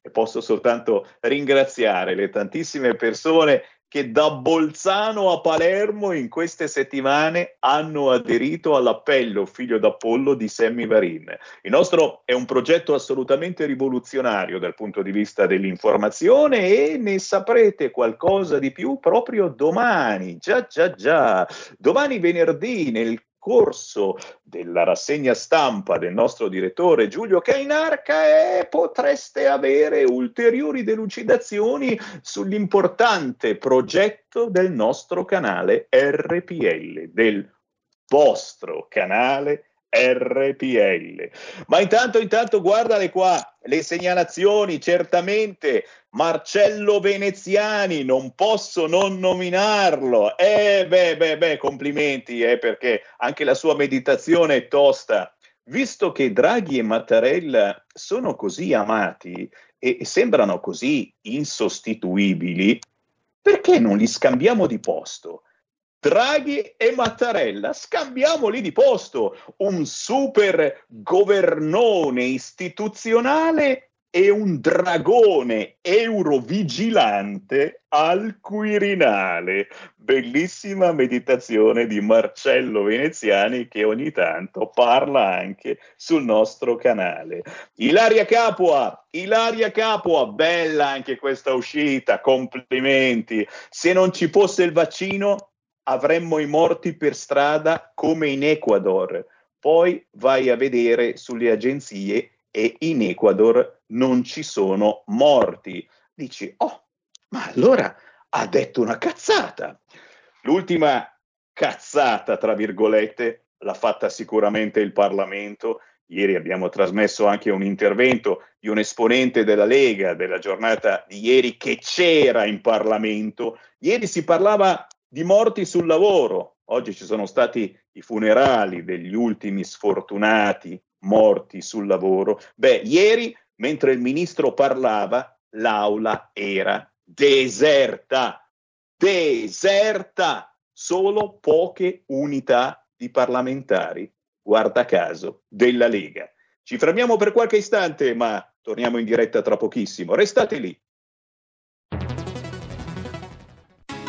E posso soltanto ringraziare le tantissime persone che da Bolzano a Palermo in queste settimane hanno aderito all'appello Figlio d'Apollo di Sammy Varin. Il nostro è un progetto assolutamente rivoluzionario dal punto di vista dell'informazione, e ne saprete qualcosa di più proprio domani. Già. Domani venerdì, nel corso della rassegna stampa del nostro direttore Giulio Cainarca, e potreste avere ulteriori delucidazioni sull'importante progetto del nostro canale RPL, del vostro canale RPL. Ma intanto guardale qua le segnalazioni. Certamente Marcello Veneziani, non posso non nominarlo. Complimenti, perché anche la sua meditazione è tosta. Visto che Draghi e Mattarella sono così amati e sembrano così insostituibili, perché non li scambiamo di posto? Draghi e Mattarella, scambiamoli di posto, un super governone istituzionale e un dragone eurovigilante al Quirinale. Bellissima meditazione di Marcello Veneziani, che ogni tanto parla anche sul nostro canale. Ilaria Capua, bella anche questa uscita, complimenti. Se non ci fosse il vaccino avremmo i morti per strada come in Ecuador. Poi vai a vedere sulle agenzie e in Ecuador non ci sono morti. Dici, ma allora ha detto una cazzata. L'ultima cazzata, tra virgolette, l'ha fatta sicuramente il Parlamento. Ieri abbiamo trasmesso anche un intervento di un esponente della Lega della giornata di ieri che c'era in Parlamento. Ieri si parlava di morti sul lavoro, oggi ci sono stati i funerali degli ultimi sfortunati morti sul lavoro. Beh, ieri mentre il ministro parlava l'aula era deserta, solo poche unità di parlamentari, guarda caso, della Lega. Ci fermiamo per qualche istante, ma torniamo in diretta tra pochissimo. Restate lì.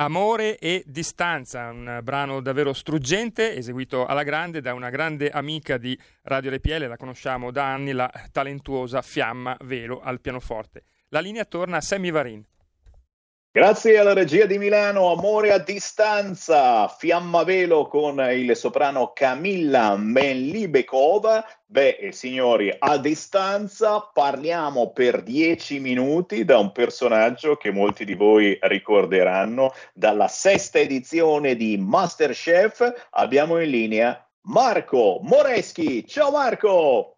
Amore e distanza, un brano davvero struggente, eseguito alla grande da una grande amica di Radio RPL, la conosciamo da anni, la talentuosa Fiamma Velo al pianoforte. La linea torna a Sammy Varin. Grazie alla regia di Milano, Amore a distanza, Fiamma Velo con il soprano Camilla Melibekova. Beh, signori, a distanza parliamo per 10 minuti da un personaggio che molti di voi ricorderanno dalla 6ª edizione di Masterchef. Abbiamo in linea Marco Moreschi. Ciao Marco!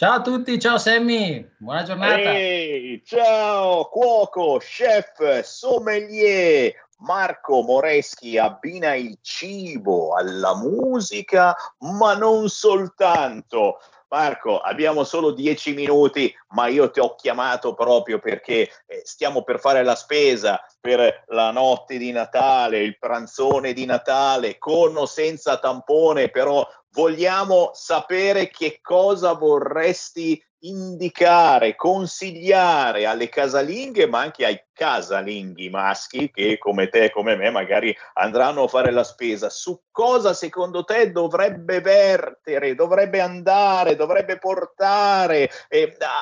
Ciao a tutti, ciao Sammy, buona giornata. Ehi, ciao cuoco, chef, sommelier. Marco Moreschi abbina il cibo alla musica, ma non soltanto. Marco, abbiamo solo 10 minuti, ma io ti ho chiamato proprio perché stiamo per fare la spesa per la notte di Natale, il pranzone di Natale, con o senza tampone, però vogliamo sapere che cosa vorresti indicare, consigliare alle casalinghe, ma anche ai casalinghi maschi che come te e come me magari andranno a fare la spesa. Su cosa secondo te dovrebbe vertere, dovrebbe andare, dovrebbe portare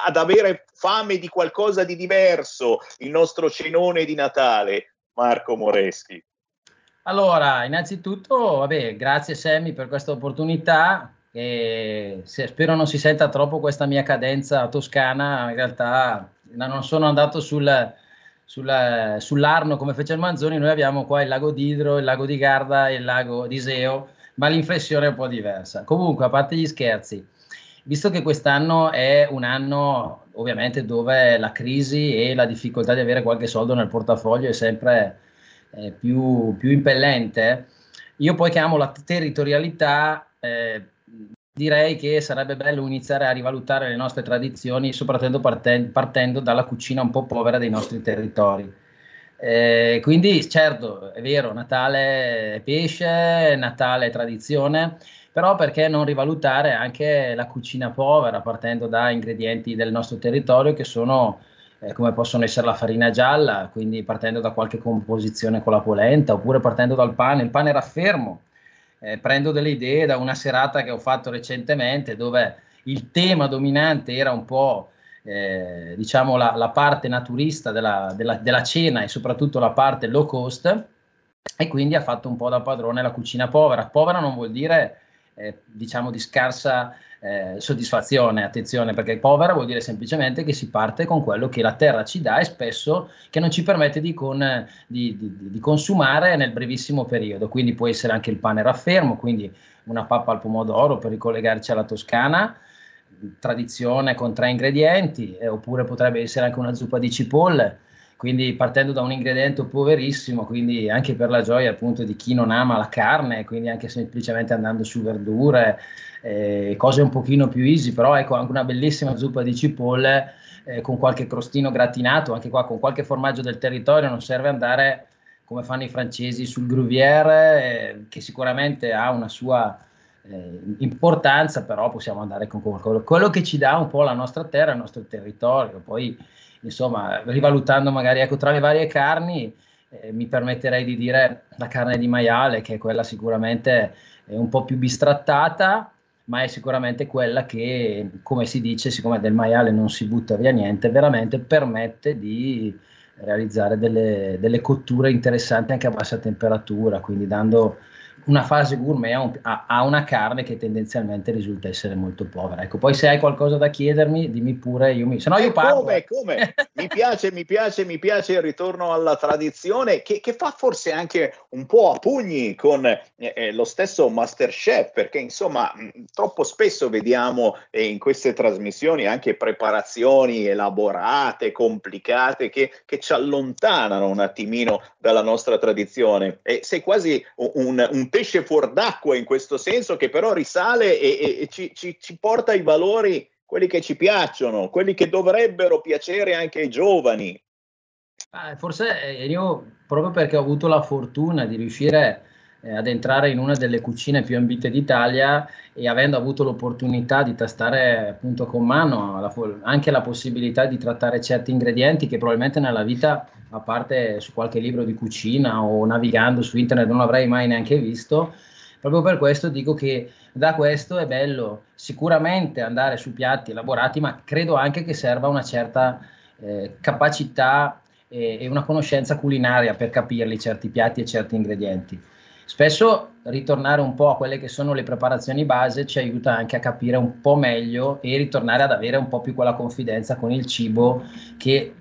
ad avere fame di qualcosa di diverso il nostro cenone di Natale? Marco Moreschi. Allora, innanzitutto, grazie Sammy per questa opportunità. E spero non si senta troppo questa mia cadenza toscana, in realtà non sono andato sull'Arno come fece il Manzoni, noi abbiamo qua il lago d'Idro, il lago di Garda e il lago di Iseo, ma l'inflessione è un po' diversa. Comunque, a parte gli scherzi, visto che quest'anno è un anno ovviamente dove la crisi e la difficoltà di avere qualche soldo nel portafoglio è sempre più impellente, io poi che amo la territorialità, direi che sarebbe bello iniziare a rivalutare le nostre tradizioni, soprattutto partendo dalla cucina un po' povera dei nostri territori. Quindi certo, è vero, Natale è pesce, Natale è tradizione, però perché non rivalutare anche la cucina povera partendo da ingredienti del nostro territorio che sono come possono essere la farina gialla, quindi partendo da qualche composizione con la polenta, oppure partendo dal pane, il pane raffermo. Prendo delle idee da una serata che ho fatto recentemente dove il tema dominante era un po' la parte naturista della cena e soprattutto la parte low cost, e quindi ha fatto un po' da padrone la cucina povera. Povera non vuol dire di scarsa soddisfazione, attenzione, perché povera vuol dire semplicemente che si parte con quello che la terra ci dà e spesso che non ci permette di consumare nel brevissimo periodo, quindi può essere anche il pane raffermo, quindi una pappa al pomodoro per ricollegarci alla Toscana, tradizione con 3 ingredienti, oppure potrebbe essere anche una zuppa di cipolle, quindi partendo da un ingrediente poverissimo, quindi anche per la gioia appunto di chi non ama la carne, quindi anche semplicemente andando su verdure, cose un pochino più easy, però ecco anche una bellissima zuppa di cipolle con qualche crostino gratinato, anche qua con qualche formaggio del territorio, non serve andare come fanno i francesi sul gruyère, che sicuramente ha una sua importanza, però possiamo andare con quello che ci dà un po' la nostra terra, il nostro territorio, poi insomma, rivalutando magari tra le varie carni, mi permetterei di dire la carne di maiale, che è quella sicuramente un po' più bistrattata, ma è sicuramente quella che, come si dice, siccome del maiale non si butta via niente, veramente permette di realizzare delle cotture interessanti anche a bassa temperatura, quindi dando una fase gourmet a una carne che tendenzialmente risulta essere molto povera. Ecco, poi se hai qualcosa da chiedermi, dimmi pure, sennò io parlo. Come? Mi piace il ritorno alla tradizione che fa forse anche un po' a pugni con lo stesso Masterchef, perché insomma troppo spesso vediamo in queste trasmissioni anche preparazioni elaborate, complicate, che ci allontanano un attimino dalla nostra tradizione. E sei quasi un pesce fuor d'acqua in questo senso, che però risale e ci porta i valori, quelli che ci piacciono, quelli che dovrebbero piacere anche ai giovani. Forse io, proprio perché ho avuto la fortuna di riuscire ad entrare in una delle cucine più ambite d'Italia e avendo avuto l'opportunità di tastare appunto con mano anche la possibilità di trattare certi ingredienti che probabilmente nella vita, a parte su qualche libro di cucina o navigando su internet, non avrei mai neanche visto. Proprio per questo dico che da questo è bello sicuramente andare su piatti elaborati, ma credo anche che serva una certa capacità e una conoscenza culinaria per capirli certi piatti e certi ingredienti. Spesso ritornare un po' a quelle che sono le preparazioni base ci aiuta anche a capire un po' meglio e ritornare ad avere un po' più quella confidenza con il cibo che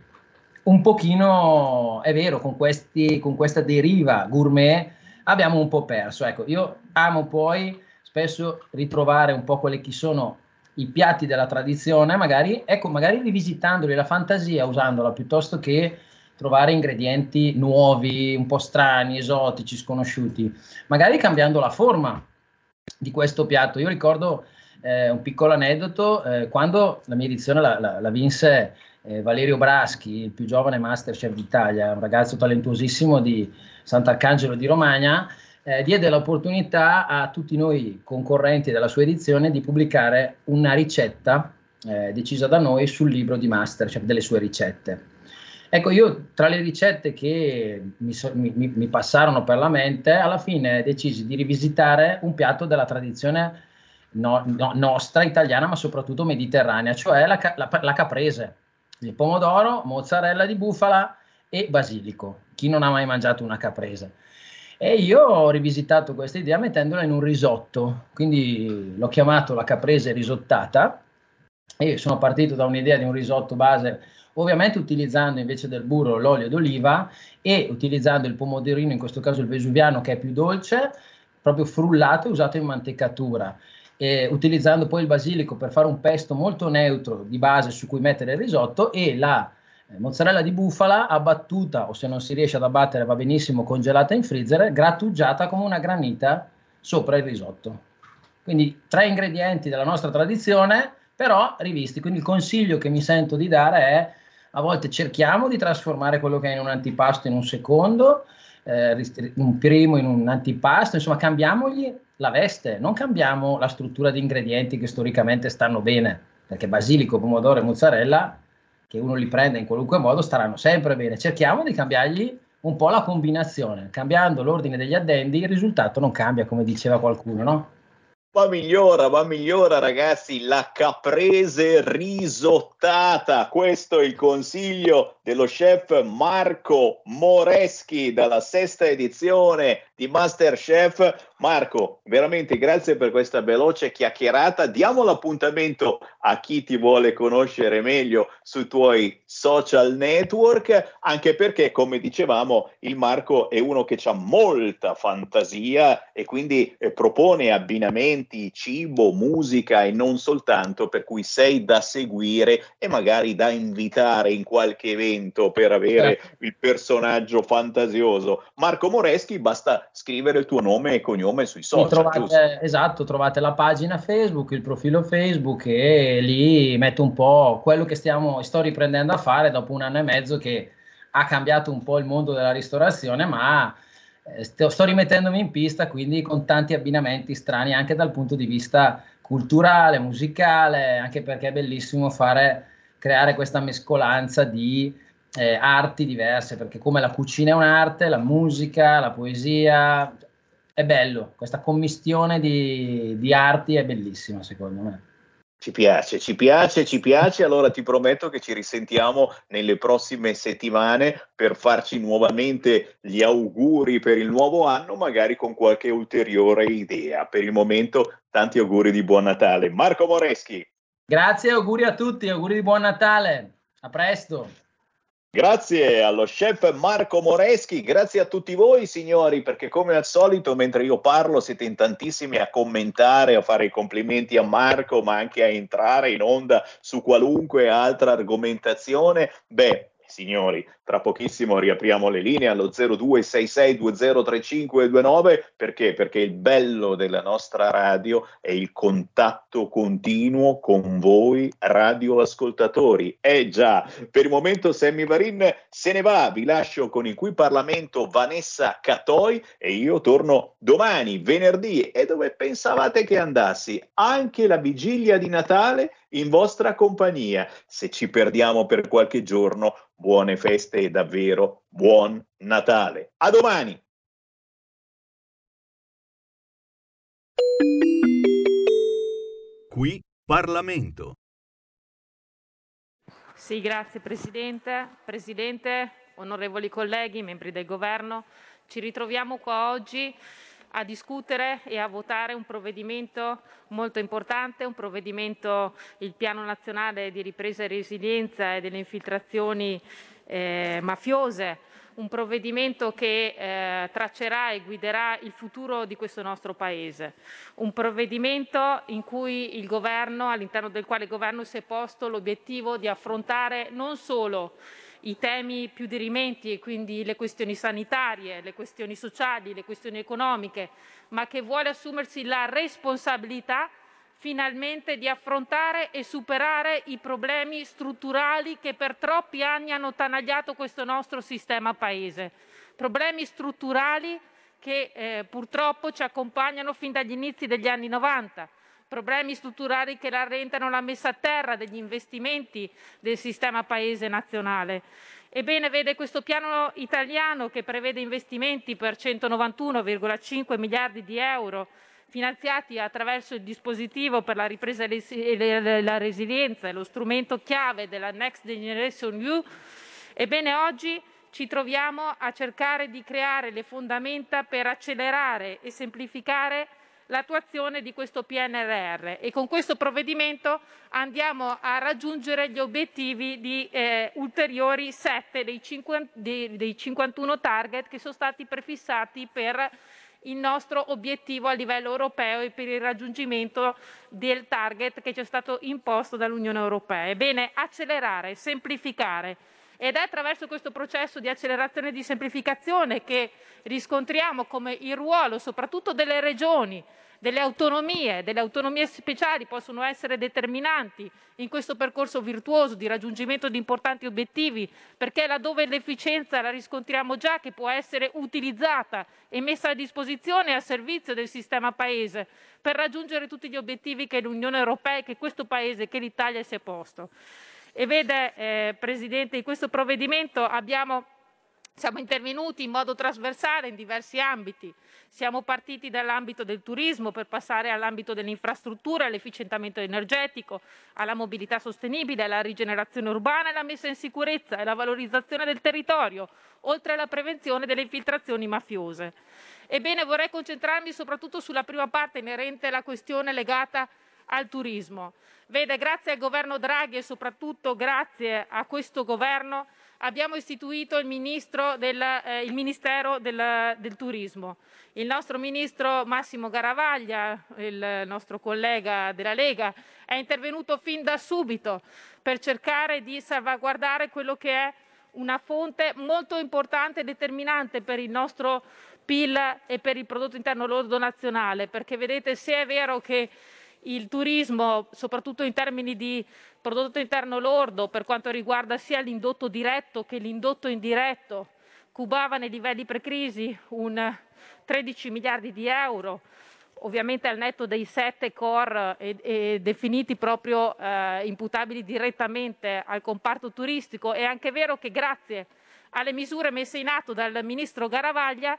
un pochino, è vero, con questa deriva gourmet abbiamo un po' perso. Ecco, io amo poi spesso ritrovare un po' quelli che sono i piatti della tradizione, magari rivisitandoli la fantasia, usandola, piuttosto che trovare ingredienti nuovi, un po' strani, esotici, sconosciuti, magari cambiando la forma di questo piatto. Io ricordo un piccolo aneddoto, quando la mia edizione la vinse Valerio Braschi, il più giovane Masterchef d'Italia, un ragazzo talentuosissimo di Sant'Arcangelo di Romagna, diede l'opportunità a tutti noi concorrenti della sua edizione di pubblicare una ricetta decisa da noi sul libro di Masterchef, delle sue ricette. Ecco, io tra le ricette che mi passarono per la mente, alla fine decisi di rivisitare un piatto della tradizione nostra, italiana, ma soprattutto mediterranea, cioè la caprese, il pomodoro, mozzarella di bufala e basilico. Chi non ha mai mangiato una caprese? E io ho rivisitato questa idea mettendola in un risotto, quindi l'ho chiamato la caprese risottata e sono partito da un'idea di un risotto base, ovviamente utilizzando invece del burro l'olio d'oliva e utilizzando il pomodorino, in questo caso il vesuviano, che è più dolce, proprio frullato e usato in mantecatura, e utilizzando poi il basilico per fare un pesto molto neutro di base su cui mettere il risotto, e la mozzarella di bufala abbattuta, o se non si riesce ad abbattere va benissimo congelata in freezer, grattugiata come una granita sopra il risotto. Quindi tre ingredienti della nostra tradizione però rivisti. Quindi il consiglio che mi sento di dare è: a volte cerchiamo di trasformare quello che è in un antipasto in un secondo, un primo in un antipasto, insomma cambiamogli la veste, non cambiamo la struttura di ingredienti che storicamente stanno bene, perché basilico, pomodoro e mozzarella, che uno li prende in qualunque modo, staranno sempre bene. Cerchiamo di cambiargli un po' la combinazione, cambiando l'ordine degli addendi il risultato non cambia, come diceva qualcuno, no? Ma migliora ragazzi, la caprese risottata, questo è il consiglio dello chef Marco Moreschi dalla 6ª edizione di Masterchef. Marco, veramente grazie per questa veloce chiacchierata, diamo l'appuntamento a chi ti vuole conoscere meglio sui tuoi social network, anche perché, come dicevamo, il Marco è uno che ha molta fantasia e quindi propone abbinamenti, cibo, musica e non soltanto, per cui sei da seguire e magari da invitare in qualche evento per avere il personaggio fantasioso. Marco Moreschi, basta scrivere il tuo nome e cognome sui social, trovate, esatto, trovate la pagina Facebook, il profilo Facebook, e lì metto un po' quello che sto riprendendo a fare dopo un anno e mezzo che ha cambiato un po' il mondo della ristorazione, ma sto rimettendomi in pista, quindi con tanti abbinamenti strani anche dal punto di vista culturale, musicale, anche perché è bellissimo creare questa mescolanza di arti diverse, perché come la cucina è un'arte, la musica, la poesia, è bello, questa commistione di arti è bellissima secondo me. Ci piace, allora ti prometto che ci risentiamo nelle prossime settimane per farci nuovamente gli auguri per il nuovo anno, magari con qualche ulteriore idea. Per il momento tanti auguri di buon Natale. Marco Moreschi. Grazie, auguri a tutti, auguri di buon Natale, a presto. Grazie allo chef Marco Moreschi, grazie a tutti voi signori, perché come al solito mentre io parlo siete in tantissimi a commentare, a fare i complimenti a Marco, ma anche a entrare in onda su qualunque altra argomentazione. Signori, tra pochissimo riapriamo le linee allo 0266203529, perché? Perché il bello della nostra radio è il contatto continuo con voi radioascoltatori. Già, per il momento Sammy Varin se ne va, vi lascio con il Qui Parlamento Vanessa Catoi e io torno domani, venerdì, e dove pensavate che andassi? Anche la vigilia di Natale in vostra compagnia. Se ci perdiamo per qualche giorno, buone feste e davvero buon Natale. A domani! Qui Parlamento. Sì, grazie Presidente. Presidente, onorevoli colleghi, membri del Governo, ci ritroviamo qua oggi a discutere e a votare un provvedimento molto importante, un provvedimento, il Piano Nazionale di Ripresa e Resilienza e delle infiltrazioni mafiose, un provvedimento che traccerà e guiderà il futuro di questo nostro Paese, un provvedimento in cui il Governo, all'interno del quale il Governo si è posto l'obiettivo di affrontare non solo i temi più dirimenti, e quindi le questioni sanitarie, le questioni sociali, le questioni economiche, ma che vuole assumersi la responsabilità finalmente di affrontare e superare i problemi strutturali che per troppi anni hanno attanagliato questo nostro sistema Paese. Problemi strutturali che purtroppo ci accompagnano fin dagli inizi degli anni 90. Problemi strutturali che rallentano la messa a terra degli investimenti del sistema Paese nazionale. Ebbene, vede questo piano italiano che prevede investimenti per 191,5 miliardi di euro finanziati attraverso il dispositivo per la ripresa e la resilienza, lo strumento chiave della Next Generation EU. Ebbene, oggi ci troviamo a cercare di creare le fondamenta per accelerare e semplificare l'attuazione di questo PNRR e con questo provvedimento andiamo a raggiungere gli obiettivi di ulteriori 7 dei 51 target che sono stati prefissati per il nostro obiettivo a livello europeo e per il raggiungimento del target che ci è stato imposto dall'Unione Europea. Ebbene, accelerare, semplificare. Ed è attraverso questo processo di accelerazione e di semplificazione che riscontriamo come il ruolo soprattutto delle regioni, delle autonomie speciali possono essere determinanti in questo percorso virtuoso di raggiungimento di importanti obiettivi, perché laddove l'efficienza la riscontriamo già che può essere utilizzata e messa a disposizione a servizio del sistema Paese per raggiungere tutti gli obiettivi che l'Unione Europea e che questo Paese, che l'Italia si è posto. E vede, Presidente, in questo provvedimento siamo intervenuti in modo trasversale in diversi ambiti. Siamo partiti dall'ambito del turismo per passare all'ambito dell'infrastruttura, all'efficientamento energetico, alla mobilità sostenibile, alla rigenerazione urbana, alla messa in sicurezza e alla valorizzazione del territorio, oltre alla prevenzione delle infiltrazioni mafiose. Ebbene, vorrei concentrarmi soprattutto sulla prima parte inerente alla questione legata al turismo. Vede, grazie al governo Draghi e soprattutto grazie a questo governo abbiamo istituito il Ministero del Turismo. Il nostro ministro Massimo Garavaglia, il nostro collega della Lega, è intervenuto fin da subito per cercare di salvaguardare quello che è una fonte molto importante e determinante per il nostro PIL e per il prodotto interno lordo nazionale, perché vedete, se è vero che il turismo, soprattutto in termini di prodotto interno lordo, per quanto riguarda sia l'indotto diretto che l'indotto indiretto, cubava nei livelli pre-crisi un 13 miliardi di euro, ovviamente al netto dei 7 core e definiti proprio imputabili direttamente al comparto turistico. È anche vero che grazie alle misure messe in atto dal ministro Garavaglia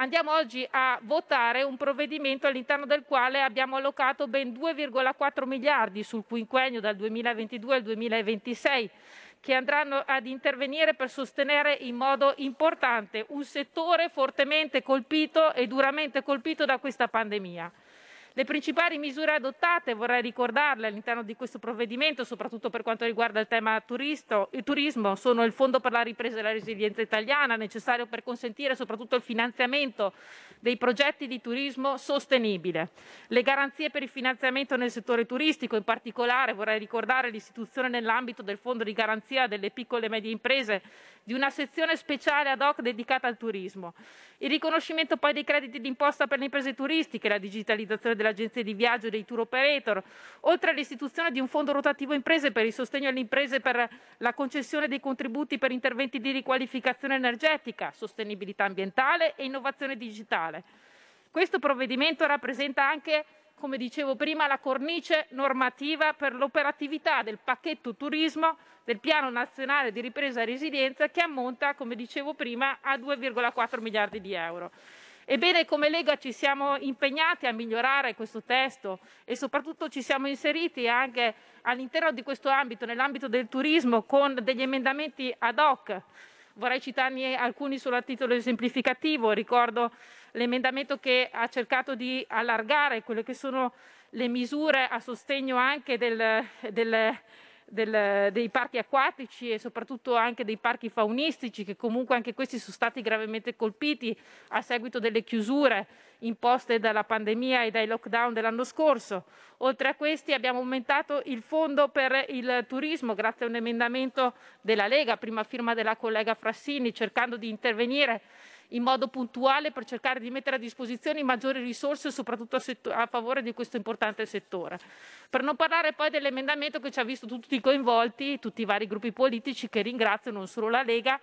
andiamo oggi a votare un provvedimento all'interno del quale abbiamo allocato ben 2,4 miliardi sul quinquennio dal 2022 al 2026 che andranno ad intervenire per sostenere in modo importante un settore fortemente colpito e duramente colpito da questa pandemia. Le principali misure adottate, vorrei ricordarle, all'interno di questo provvedimento, soprattutto per quanto riguarda il tema turismo, sono il Fondo per la ripresa e la resilienza italiana, necessario per consentire soprattutto il finanziamento dei progetti di turismo sostenibile. Le garanzie per il finanziamento nel settore turistico, in particolare vorrei ricordare l'istituzione nell'ambito del Fondo di garanzia delle piccole e medie imprese di una sezione speciale ad hoc dedicata al turismo. Il riconoscimento poi dei crediti d'imposta per le imprese turistiche, la digitalizzazione delle agenzie di viaggio e dei tour operator, oltre all'istituzione di un fondo rotativo imprese per il sostegno alle imprese per la concessione dei contributi per interventi di riqualificazione energetica, sostenibilità ambientale e innovazione digitale. Questo provvedimento rappresenta anche, come dicevo prima, la cornice normativa per l'operatività del pacchetto turismo del Piano Nazionale di Ripresa e Resilienza, che ammonta, come dicevo prima, a 2,4 miliardi di euro. Ebbene, come Lega ci siamo impegnati a migliorare questo testo e soprattutto ci siamo inseriti anche all'interno di questo ambito, nell'ambito del turismo, con degli emendamenti ad hoc. Vorrei citarne alcuni solo a titolo esemplificativo. Ricordo l'emendamento che ha cercato di allargare quelle che sono le misure a sostegno anche dei parchi acquatici e soprattutto anche dei parchi faunistici, che comunque anche questi sono stati gravemente colpiti a seguito delle chiusure imposte dalla pandemia e dai lockdown dell'anno scorso. Oltre a questi abbiamo aumentato il fondo per il turismo grazie a un emendamento della Lega, prima firma della collega Frassini, cercando di intervenire in modo puntuale per cercare di mettere a disposizione maggiori risorse soprattutto a favore di questo importante settore. Per non parlare poi dell'emendamento che ci ha visto tutti coinvolti, tutti i vari gruppi politici, che ringrazio, non solo la Lega,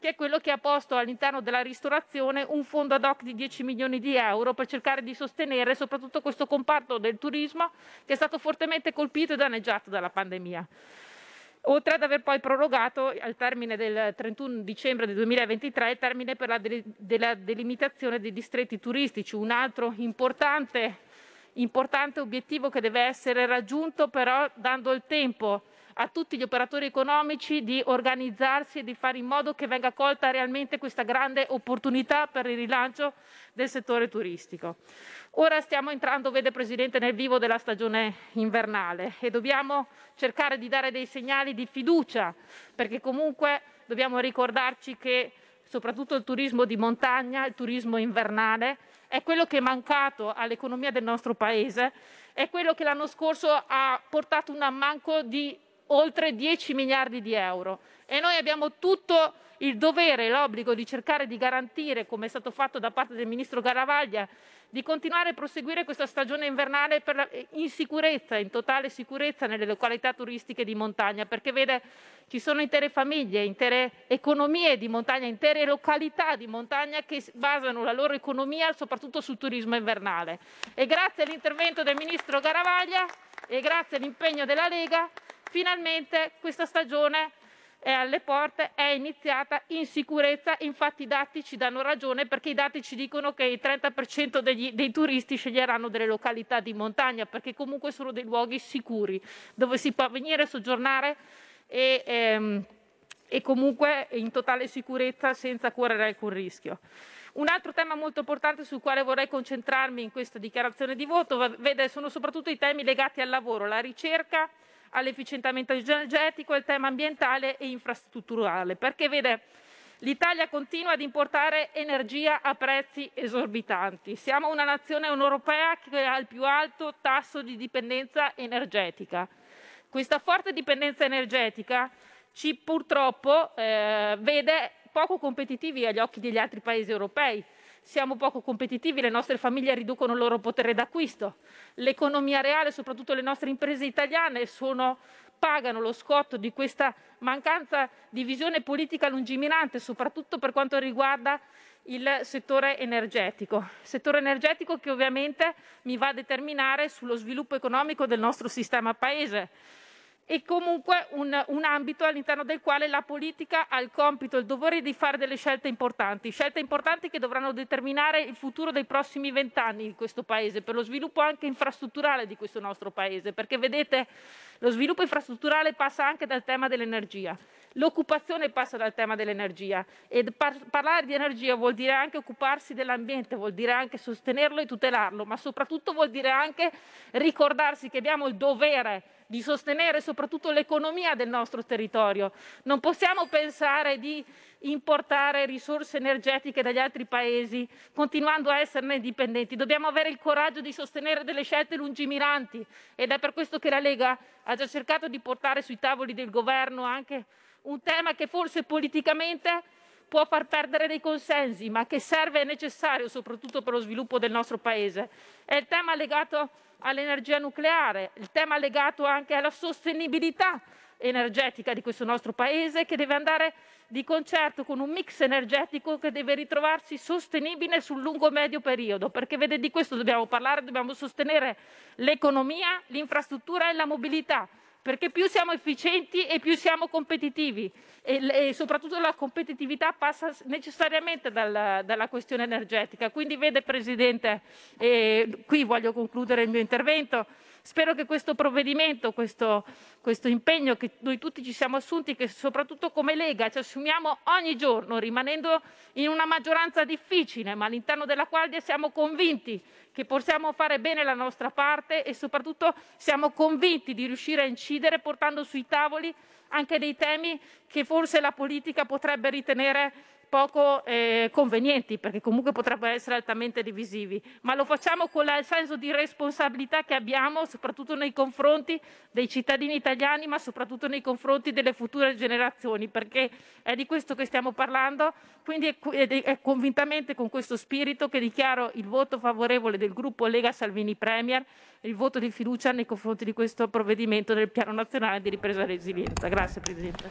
che è quello che ha posto all'interno della ristorazione un fondo ad hoc di 10 milioni di euro per cercare di sostenere soprattutto questo comparto del turismo, che è stato fortemente colpito e danneggiato dalla pandemia. Oltre ad aver poi prorogato al termine del 31 dicembre del 2023 il termine per la delimitazione dei distretti turistici, un altro importante obiettivo che deve essere raggiunto, però dando il tempo a tutti gli operatori economici di organizzarsi e di fare in modo che venga colta realmente questa grande opportunità per il rilancio del settore turistico. Ora stiamo entrando, vede Presidente, nel vivo della stagione invernale e dobbiamo cercare di dare dei segnali di fiducia, perché comunque dobbiamo ricordarci che soprattutto il turismo di montagna, il turismo invernale, è quello che è mancato all'economia del nostro Paese, è quello che l'anno scorso ha portato un ammanco di oltre 10 miliardi di euro e noi abbiamo tutto il dovere e l'obbligo di cercare di garantire, come è stato fatto da parte del Ministro Garavaglia, di continuare e proseguire questa stagione invernale in sicurezza, in totale sicurezza nelle località turistiche di montagna, perché vede, ci sono intere famiglie, intere economie di montagna, intere località di montagna che basano la loro economia soprattutto sul turismo invernale. E grazie all'intervento del Ministro Garavaglia e grazie all'impegno della Lega, finalmente questa stagione è alle porte, è iniziata in sicurezza. Infatti i dati ci danno ragione, perché i dati ci dicono che il 30% dei turisti sceglieranno delle località di montagna, perché comunque sono dei luoghi sicuri dove si può venire, soggiornare e comunque in totale sicurezza senza correre alcun rischio. Un altro tema molto importante sul quale vorrei concentrarmi in questa dichiarazione di voto, vede, sono soprattutto i temi legati al lavoro, la ricerca, all'efficientamento energetico, il tema ambientale e infrastrutturale, perché vede, l'Italia continua ad importare energia a prezzi esorbitanti. Siamo una nazione europea che ha il più alto tasso di dipendenza energetica. Questa forte dipendenza energetica ci purtroppo vede poco competitivi agli occhi degli altri paesi europei. Siamo poco competitivi, le nostre famiglie riducono il loro potere d'acquisto, l'economia reale, soprattutto le nostre imprese italiane, pagano lo scotto di questa mancanza di visione politica lungimirante, soprattutto per quanto riguarda il settore energetico che ovviamente mi va a determinare sullo sviluppo economico del nostro sistema paese. e comunque un ambito all'interno del quale la politica ha il compito e il dovere di fare delle scelte importanti che dovranno determinare il futuro dei prossimi 20 anni di questo Paese, per lo sviluppo anche infrastrutturale di questo nostro Paese, perché vedete lo sviluppo infrastrutturale passa anche dal tema dell'energia, l'occupazione passa dal tema dell'energia e parlare di energia vuol dire anche occuparsi dell'ambiente, vuol dire anche sostenerlo e tutelarlo, ma soprattutto vuol dire anche ricordarsi che abbiamo il dovere di sostenere soprattutto l'economia del nostro territorio. Non possiamo pensare di importare risorse energetiche dagli altri paesi continuando a esserne dipendenti. Dobbiamo avere il coraggio di sostenere delle scelte lungimiranti ed è per questo che la Lega ha già cercato di portare sui tavoli del governo anche un tema che forse politicamente può far perdere dei consensi, ma che serve e è necessario soprattutto per lo sviluppo del nostro Paese. È il tema legato all'energia nucleare, il tema legato anche alla sostenibilità energetica di questo nostro Paese, che deve andare di concerto con un mix energetico che deve ritrovarsi sostenibile sul lungo medio periodo, perché vede, di questo dobbiamo parlare, dobbiamo sostenere l'economia, l'infrastruttura e la mobilità, perché più siamo efficienti e più siamo competitivi e soprattutto la competitività passa necessariamente dalla questione energetica. Quindi vede Presidente, qui voglio concludere il mio intervento, spero che questo provvedimento, questo impegno che noi tutti ci siamo assunti, che soprattutto come Lega ci assumiamo ogni giorno, rimanendo in una maggioranza difficile, ma all'interno della quale siamo convinti che possiamo fare bene la nostra parte e soprattutto siamo convinti di riuscire a incidere portando sui tavoli anche dei temi che forse la politica potrebbe ritenere poco convenienti, perché comunque potrebbero essere altamente divisivi, ma lo facciamo con il senso di responsabilità che abbiamo soprattutto nei confronti dei cittadini italiani, ma soprattutto nei confronti delle future generazioni, perché è di questo che stiamo parlando. Quindi è convintamente con questo spirito che dichiaro il voto favorevole del gruppo Lega Salvini Premier, il voto di fiducia nei confronti di questo provvedimento del Piano Nazionale di Ripresa e Resilienza. Grazie Presidente.